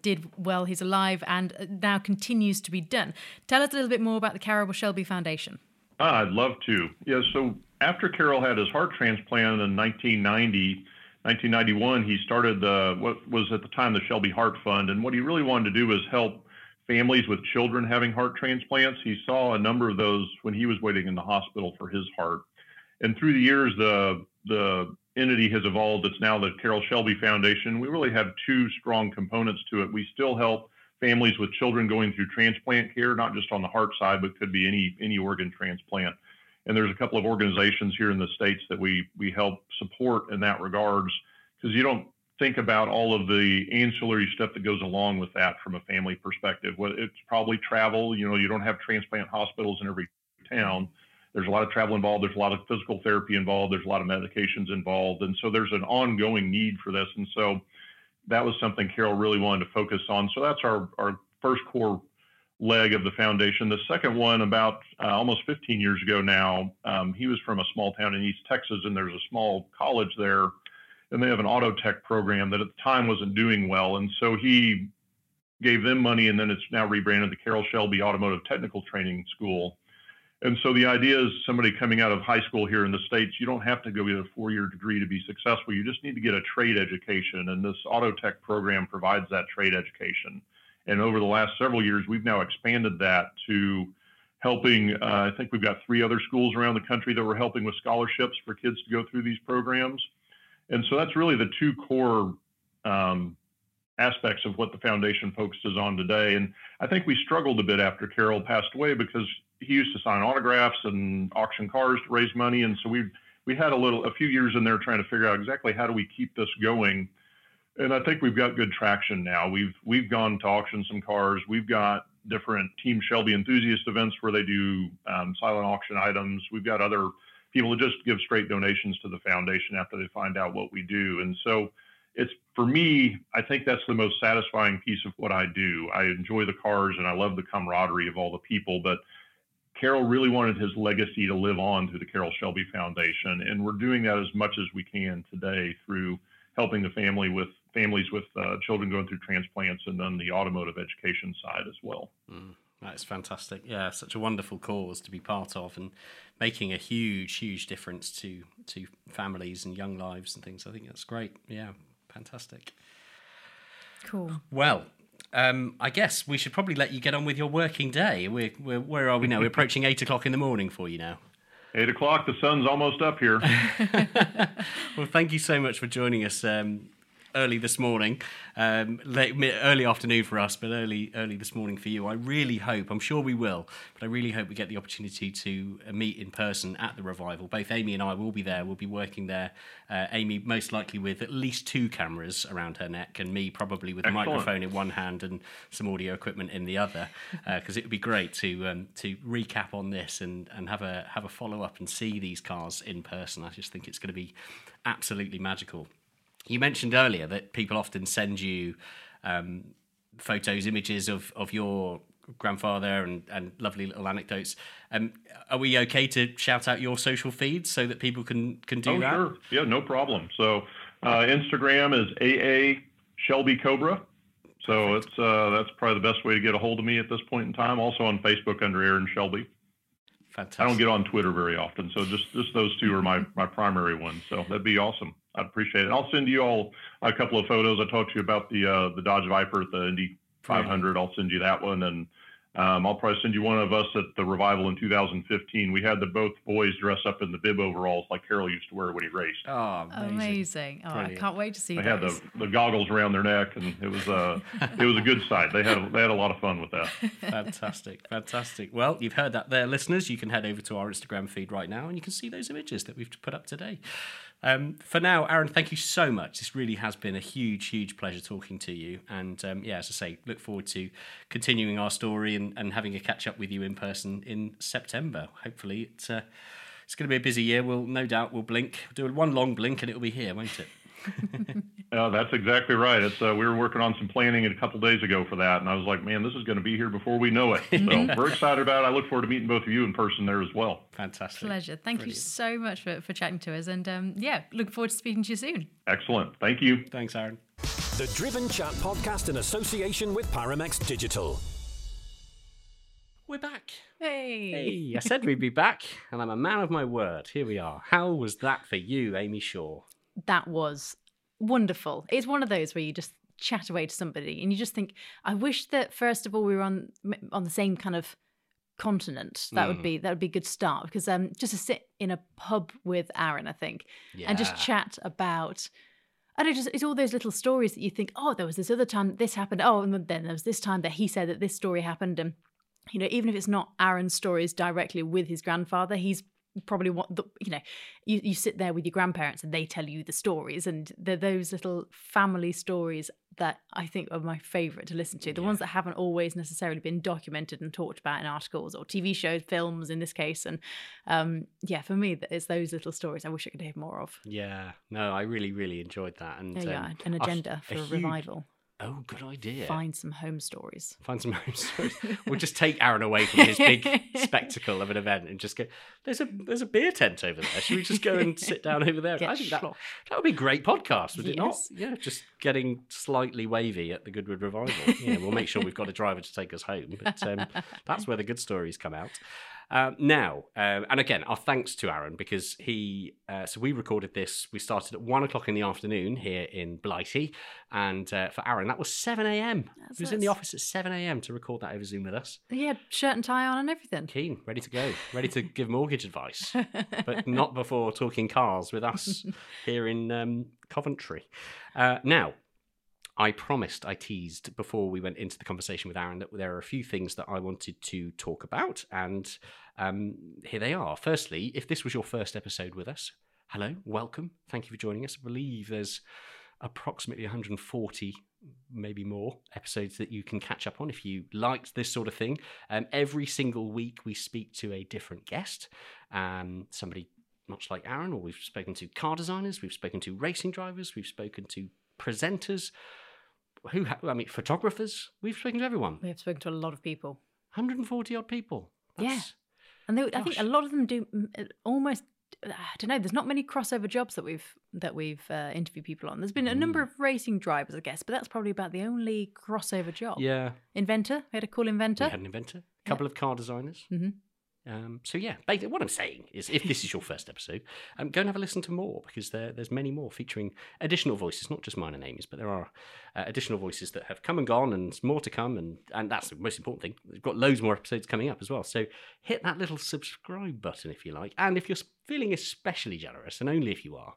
did while he's alive and now continues to be done, tell us a little bit more about the Carroll Shelby Foundation. I'd love to. Yeah, so after Carroll had his heart transplant in 1991, he started what was at the time the Shelby Heart Fund. And what he really wanted to do was help families with children having heart transplants. He saw a number of those when he was waiting in the hospital for his heart. And through the years, the entity has evolved. It's now the Carroll Shelby Foundation. We really have two strong components to it. We still help families with children going through transplant care, not just on the heart side, but could be any organ transplant. And there's a couple of organizations here in the States that we help support in that regards, because you don't think about all of the ancillary stuff that goes along with that from a family perspective. Well, it's probably travel. You know, you don't have transplant hospitals in every town. There's a lot of travel involved. There's a lot of physical therapy involved. There's a lot of medications involved. And so there's an ongoing need for this. And so that was something Carroll really wanted to focus on. So that's our first core leg of the foundation. The second one, about almost 15 years ago now, he was from a small town in East Texas, and there's a small college there, and they have an auto tech program that at the time wasn't doing well. And so he gave them money, and then it's now rebranded the Carroll Shelby Automotive Technical Training School. And so the idea is somebody coming out of high school here in the States, you don't have to go get a 4-year degree to be successful. You just need to get a trade education, and this auto tech program provides that trade education. And over the last several years, we've now expanded that to helping, I think we've got 3 other schools around the country that we're helping with scholarships for kids to go through these programs. And so that's really the two core aspects of what the foundation focuses on today. And I think we struggled a bit after Carroll passed away because he used to sign autographs and auction cars to raise money. And so we we had a few years in there trying to figure out exactly how do we keep this going. And I think we've got good traction now. We've gone to auction some cars. We've got different Team Shelby enthusiast events where they do silent auction items. We've got other people that just give straight donations to the foundation after they find out what we do. And so it's, for me, I think that's the most satisfying piece of what I do. I enjoy the cars and I love the camaraderie of all the people, but Carroll really wanted his legacy to live on through the Carroll Shelby Foundation. And we're doing that as much as we can today through helping the families with children going through transplants, and then the automotive education side as well. That's fantastic. Yeah, such a wonderful cause to be part of and making a huge, huge difference to families and young lives and things. I think that's great. Yeah, fantastic. Cool. Well, I guess we should probably let you get on with your working day. We're where are we now? We're approaching 8 o'clock in the morning for you now. 8 o'clock. The sun's almost up here. Well, thank you so much for joining us early this morning, early afternoon for us, but early this morning for you. I really hope, I'm sure we will, but I really hope we get the opportunity to meet in person at the revival. Both Amy and I will be there. We'll be working there. Amy most likely with at least two cameras around her neck, and me probably with a microphone in one hand and some audio equipment in the other, because it would be great to recap on this and have a follow up and see these cars in person. I just think it's going to be absolutely magical. You mentioned earlier that people often send you photos, images of your grandfather and lovely little anecdotes. Are we okay to shout out your social feeds so that people can do that? Oh, sure. Yeah, no problem. So Instagram is AA Shelby Cobra. So it's that's probably the best way to get a hold of me at this point in time. Also on Facebook under Aaron Shelby. Fantastic. I don't get on Twitter very often, so just those two are my primary ones. So that'd be awesome. I'd appreciate it. I'll send you all a couple of photos. I talked to you about the Dodge Viper at the Indy 500. I'll send you that one, and I'll probably send you one of us at the revival in 2015. We had both boys dress up in the bib overalls like Carroll used to wear when he raced. Oh, amazing! Oh, I can't wait to see. They had the goggles around their neck, and it was a good sight. They had a lot of fun with that. Fantastic. Well, you've heard that there, listeners. You can head over to our Instagram feed right now, and you can see those images that we've put up today. For now, Aaron, thank you so much. This really has been a huge, huge pleasure talking to you. And as I say, look forward to continuing our story and having a catch up with you in person in September. Hopefully, it's going to be a busy year. We'll blink. We'll do one long blink and it'll be here, won't it? That's exactly right. It's we were working on some planning a couple days ago for that, and I was like, man, this is going to be here before we know it. So we're excited about it. I look forward to meeting both of you in person there as well. Fantastic. Pleasure. Thank you so much for chatting to us, and look forward to speaking to you soon. Excellent. Thank you. Thanks, Aaron. The Driven Chat Podcast in association with Paramex Digital. We're back. Hey. I said we'd be back, and I'm a man of my word. Here we are. How was that for you, Amy Shore? That was wonderful. It's one of those where you just chat away to somebody and you just think, I wish that first of all we were on the same kind of continent. That would be a good start, because just to sit in a pub with Aaron, I think, and just chat about, I don't know, it's all those little stories that you think, oh, there was this other time that this happened. Oh, and then there was this time that he said that this story happened. And you know, even if it's not Aaron's stories directly with his grandfather, he's probably you sit there with your grandparents and they tell you the stories, and they're those little family stories that I think are my favorite to listen to, the ones that haven't always necessarily been documented and talked about in articles or TV shows, films in this case. And for me, it's those little stories I wish I could hear more of. I really, really enjoyed that. And an agenda for a revival. Oh, good idea. Find some home stories. We'll just take Aaron away from his big spectacle of an event and just go, there's a beer tent over there. Should we just go and sit down over there? I think that would be a great podcast, would it not? Yeah, just getting slightly wavy at the Goodwood Revival. We'll make sure we've got a driver to take us home. But that's where the good stories come out. And again, our thanks to Aaron, because so we recorded this, we started at 1 o'clock in the afternoon here in Blighty, and for Aaron, that was 7 a.m. He was in the office at 7 a.m. to record that over Zoom with us. He had shirt and tie on and everything. Keen, ready to go, ready to give mortgage advice, but not before talking cars with us here in Coventry. Now, I promised, I teased before we went into the conversation with Aaron that there are a few things that I wanted to talk about, and here they are. Firstly, if this was your first episode with us, hello, welcome. Thank you for joining us. I believe there's approximately 140, maybe more, episodes that you can catch up on if you liked this sort of thing. Every single week we speak to a different guest, somebody much like Aaron, or we've spoken to car designers, we've spoken to racing drivers, we've spoken to presenters, photographers. We've spoken to everyone. We have spoken to a lot of people. 140 odd people. And I think a lot of them do almost, I don't know, there's not many crossover jobs that we've interviewed people on. There's been a number of racing drivers, I guess, but that's probably about the only crossover job. Yeah. Inventor. We had a cool inventor. We had an inventor. A couple of car designers. Mm-hmm. Basically what I'm saying is, if this is your first episode, go and have a listen to more, because there's many more featuring additional voices, not just mine and Amy's, but there are additional voices that have come and gone, and more to come, and that's the most important thing. We've got loads more episodes coming up as well, so hit that little subscribe button if you like, and if you're feeling especially generous, and only if you are,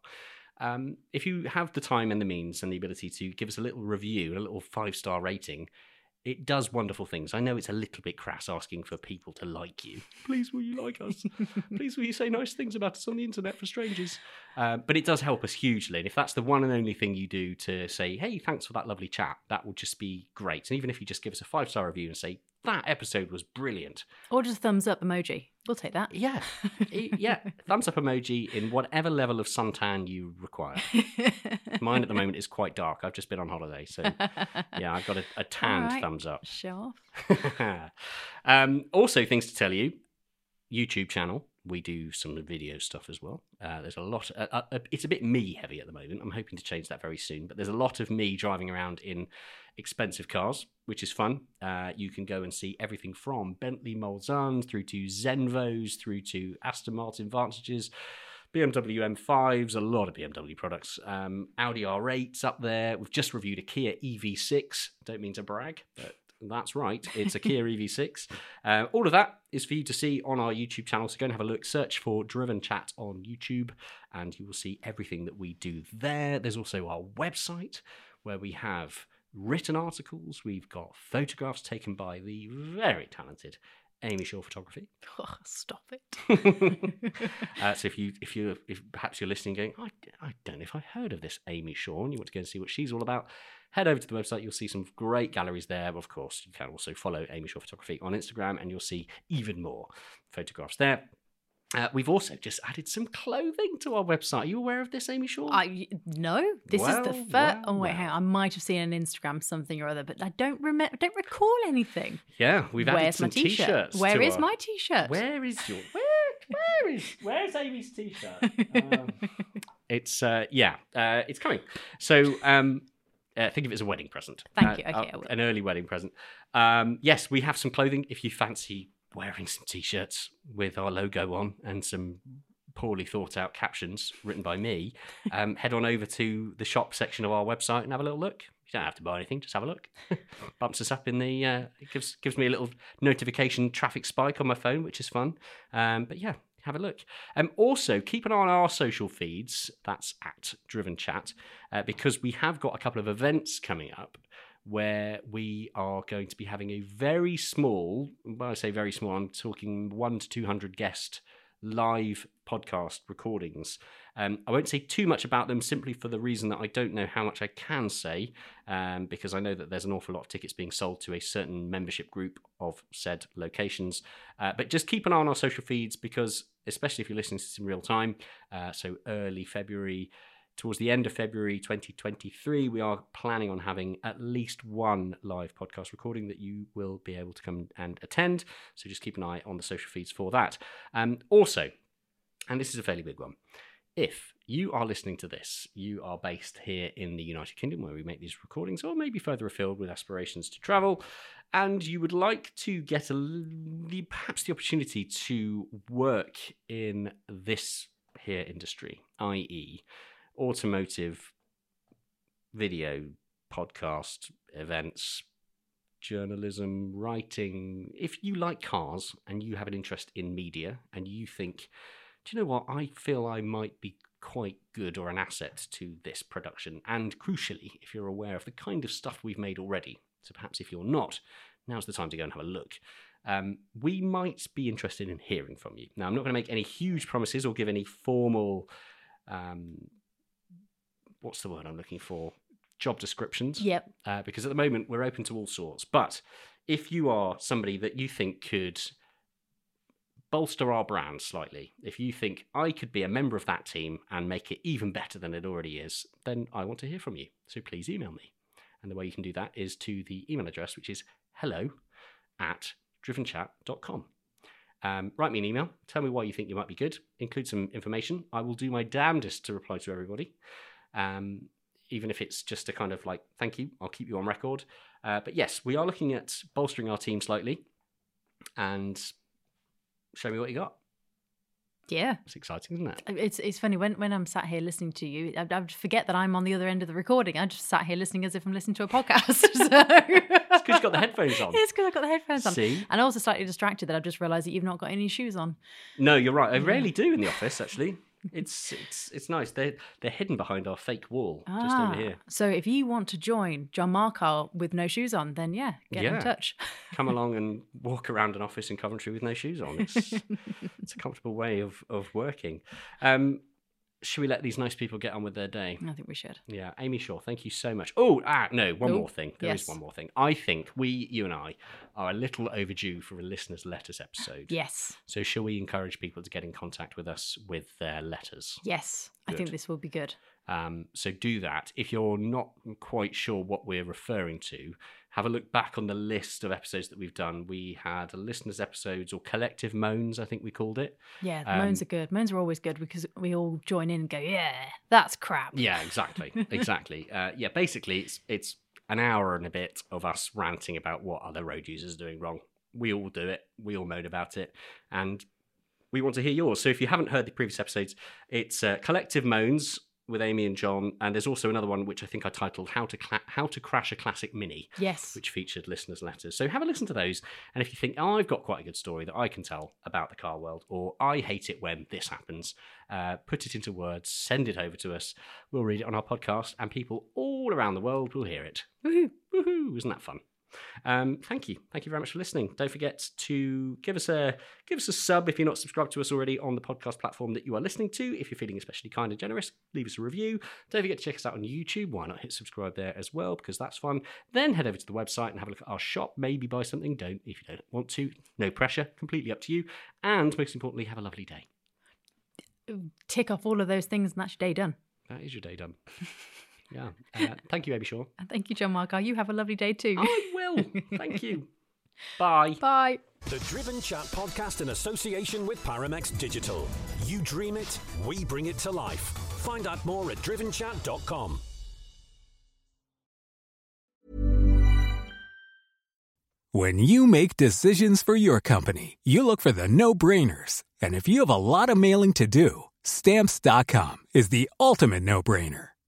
if you have the time and the means and the ability to give us a little review, a little 5-star rating, it does wonderful things. I know it's a little bit crass asking for people to like you. Please, will you like us? Please, will you say nice things about us on the internet for strangers? But it does help us hugely. And if that's the one and only thing you do to say, hey, thanks for that lovely chat, that will just be great. And even if you just give us a 5-star review and say, that episode was brilliant. Or just thumbs up emoji. We'll take that. Yeah. Yeah. Thumbs up emoji in whatever level of suntan you require. Mine at the moment is quite dark. I've just been on holiday. So, yeah, I've got a tanned thumbs up. Sure. Also, things to tell you. YouTube channel. We do some video stuff as well. There's a lot. It's a bit me heavy at the moment. I'm hoping to change that very soon. But there's a lot of me driving around in expensive cars, which is fun. You can go and see everything from Bentley Mulsannes through to Zenvos, through to Aston Martin Vantages, BMW M5s, a lot of BMW products. Audi R8's up there. We've just reviewed a Kia EV6. Don't mean to brag, but... that's right. It's a Kia EV6. All of that is for you to see on our YouTube channel. So go and have a look. Search for Driven Chat on YouTube and you will see everything that we do there. There's also our website where we have written articles. We've got photographs taken by the very talented Amy Shore Photography. Oh, stop it. So if perhaps you're listening going, I don't know if I heard of this Amy Shore, and you want to go and see what she's all about, head over to the website. You'll see some great galleries there. Of course, you can also follow Amy Shore Photography on Instagram and you'll see even more photographs there. We've also just added some clothing to our website. Are you aware of this, Amy Shore? No. This is the first... hang on. I might have seen an Instagram something or other, but I don't recall anything. Yeah, we've added some T-shirts. Where is my T-shirt? Where is your... Where's Amy's T-shirt? It's... it's coming. So... think of it as a wedding present. Thank you. Okay, I will. An early wedding present. Yes, we have some clothing. If you fancy wearing some T-shirts with our logo on and some poorly thought out captions written by me, head on over to the shop section of our website and have a little look. You don't have to buy anything. Just have a look. Bumps us up in the... it gives me a little notification traffic spike on my phone, which is fun. Have a look. Also, keep an eye on our social feeds. That's at Driven Chat, because we have got a couple of events coming up where we are going to be having a very small, when I say very small, I'm talking 100 to 200 guest live podcast recordings. I won't say too much about them, simply for the reason that I don't know how much I can say, because I know that there's an awful lot of tickets being sold to a certain membership group of said locations. But just keep an eye on our social feeds, because especially if you're listening to this in real time, so early February, towards the end of February 2023, we are planning on having at least one live podcast recording that you will be able to come and attend. So just keep an eye on the social feeds for that. Also, and this is a fairly big one, if you are listening to this, you are based here in the United Kingdom where we make these recordings, or maybe further afield with aspirations to travel, and you would like to get perhaps the opportunity to work in this here industry, i.e., automotive, video, podcast, events, journalism, writing. If you like cars and you have an interest in media and you think, do you know what, I feel I might be quite good or an asset to this production. And crucially, if you're aware of the kind of stuff we've made already, so perhaps if you're not, now's the time to go and have a look. We might be interested in hearing from you. Now, I'm not going to make any huge promises or give any formal what's the word I'm looking for? Job descriptions. Yep. Because at the moment we're open to all sorts. But if you are somebody that you think could bolster our brand slightly, if you think I could be a member of that team and make it even better than it already is, then I want to hear from you. So please email me. And the way you can do that is to the email address, which is hello@drivenchat.com. Write me an email. Tell me why you think you might be good. Include some information. I will do my damnedest to reply to everybody. Even if it's just a kind of like, thank you, I'll keep you on record. But yes, we are looking at bolstering our team slightly, and show me what you got. Yeah. It's exciting, isn't it? It's funny, when I'm sat here listening to you, I forget that I'm on the other end of the recording. I'm just sat here listening as if I'm listening to a podcast. So. It's because you've got the headphones on. It's because I've got the headphones on. See? And also slightly distracted that I've just realised that you've not got any shoes on. No, you're right. I rarely do in the office, actually. It's nice. They're hidden behind our fake wall just over here. So if you want to join John Marcar with no shoes on, then get in touch. Come along and walk around an office in Coventry with no shoes on. It's a comfortable way of working. Should we let these nice people get on with their day? I think we should. Yeah, Amy Shore, thank you so much. One more thing. There is one more thing. I think you and I are a little overdue for a listener's letters episode. Yes. So shall we encourage people to get in contact with us with their letters? Yes, good. I think this will be good. So do that. If you're not quite sure what we're referring to, have a look back on the list of episodes that we've done. We had a listeners' episodes, or collective moans, I think we called it. Yeah, the moans are good. Moans are always good because we all join in and go, yeah, that's crap. Yeah, exactly. Basically, it's an hour and a bit of us ranting about what other road users are doing wrong. We all do it. We all moan about it. And we want to hear yours. So if you haven't heard the previous episodes, it's collective moans with Amy and John, and there's also another one which I think I titled How to Crash a Classic Mini, yes, which featured listeners' letters. So have a listen to those, and if you think, I've got quite a good story that I can tell about the car world, or I hate it when this happens, put it into words, send it over to us. We'll read it on our podcast, and people all around the world will hear it. Woohoo! Woohoo! Isn't that fun? Thank you very much for listening. Don't forget to give us a sub if you're not subscribed to us already on the podcast platform that you are listening to. If you're feeling especially kind and generous, leave us a review. Don't forget to check us out on YouTube. Why not hit subscribe there as well, because that's fun. Then head over to the website and have a look at our shop. Maybe buy something. Don't, if you don't want to. No pressure, completely up to you. And most importantly, have a lovely day. Tick off all of those things and that's your day done. That is your day done. Yeah. Thank you, Amy Shore. And thank you, John Marcar. You have a lovely day too. I will. Thank you. Bye. Bye. The Driven Chat Podcast in association with Paramex Digital. You dream it, we bring it to life. Find out more at drivenchat.com. When you make decisions for your company, you look for the no-brainers. And if you have a lot of mailing to do, Stamps.com is the ultimate no-brainer.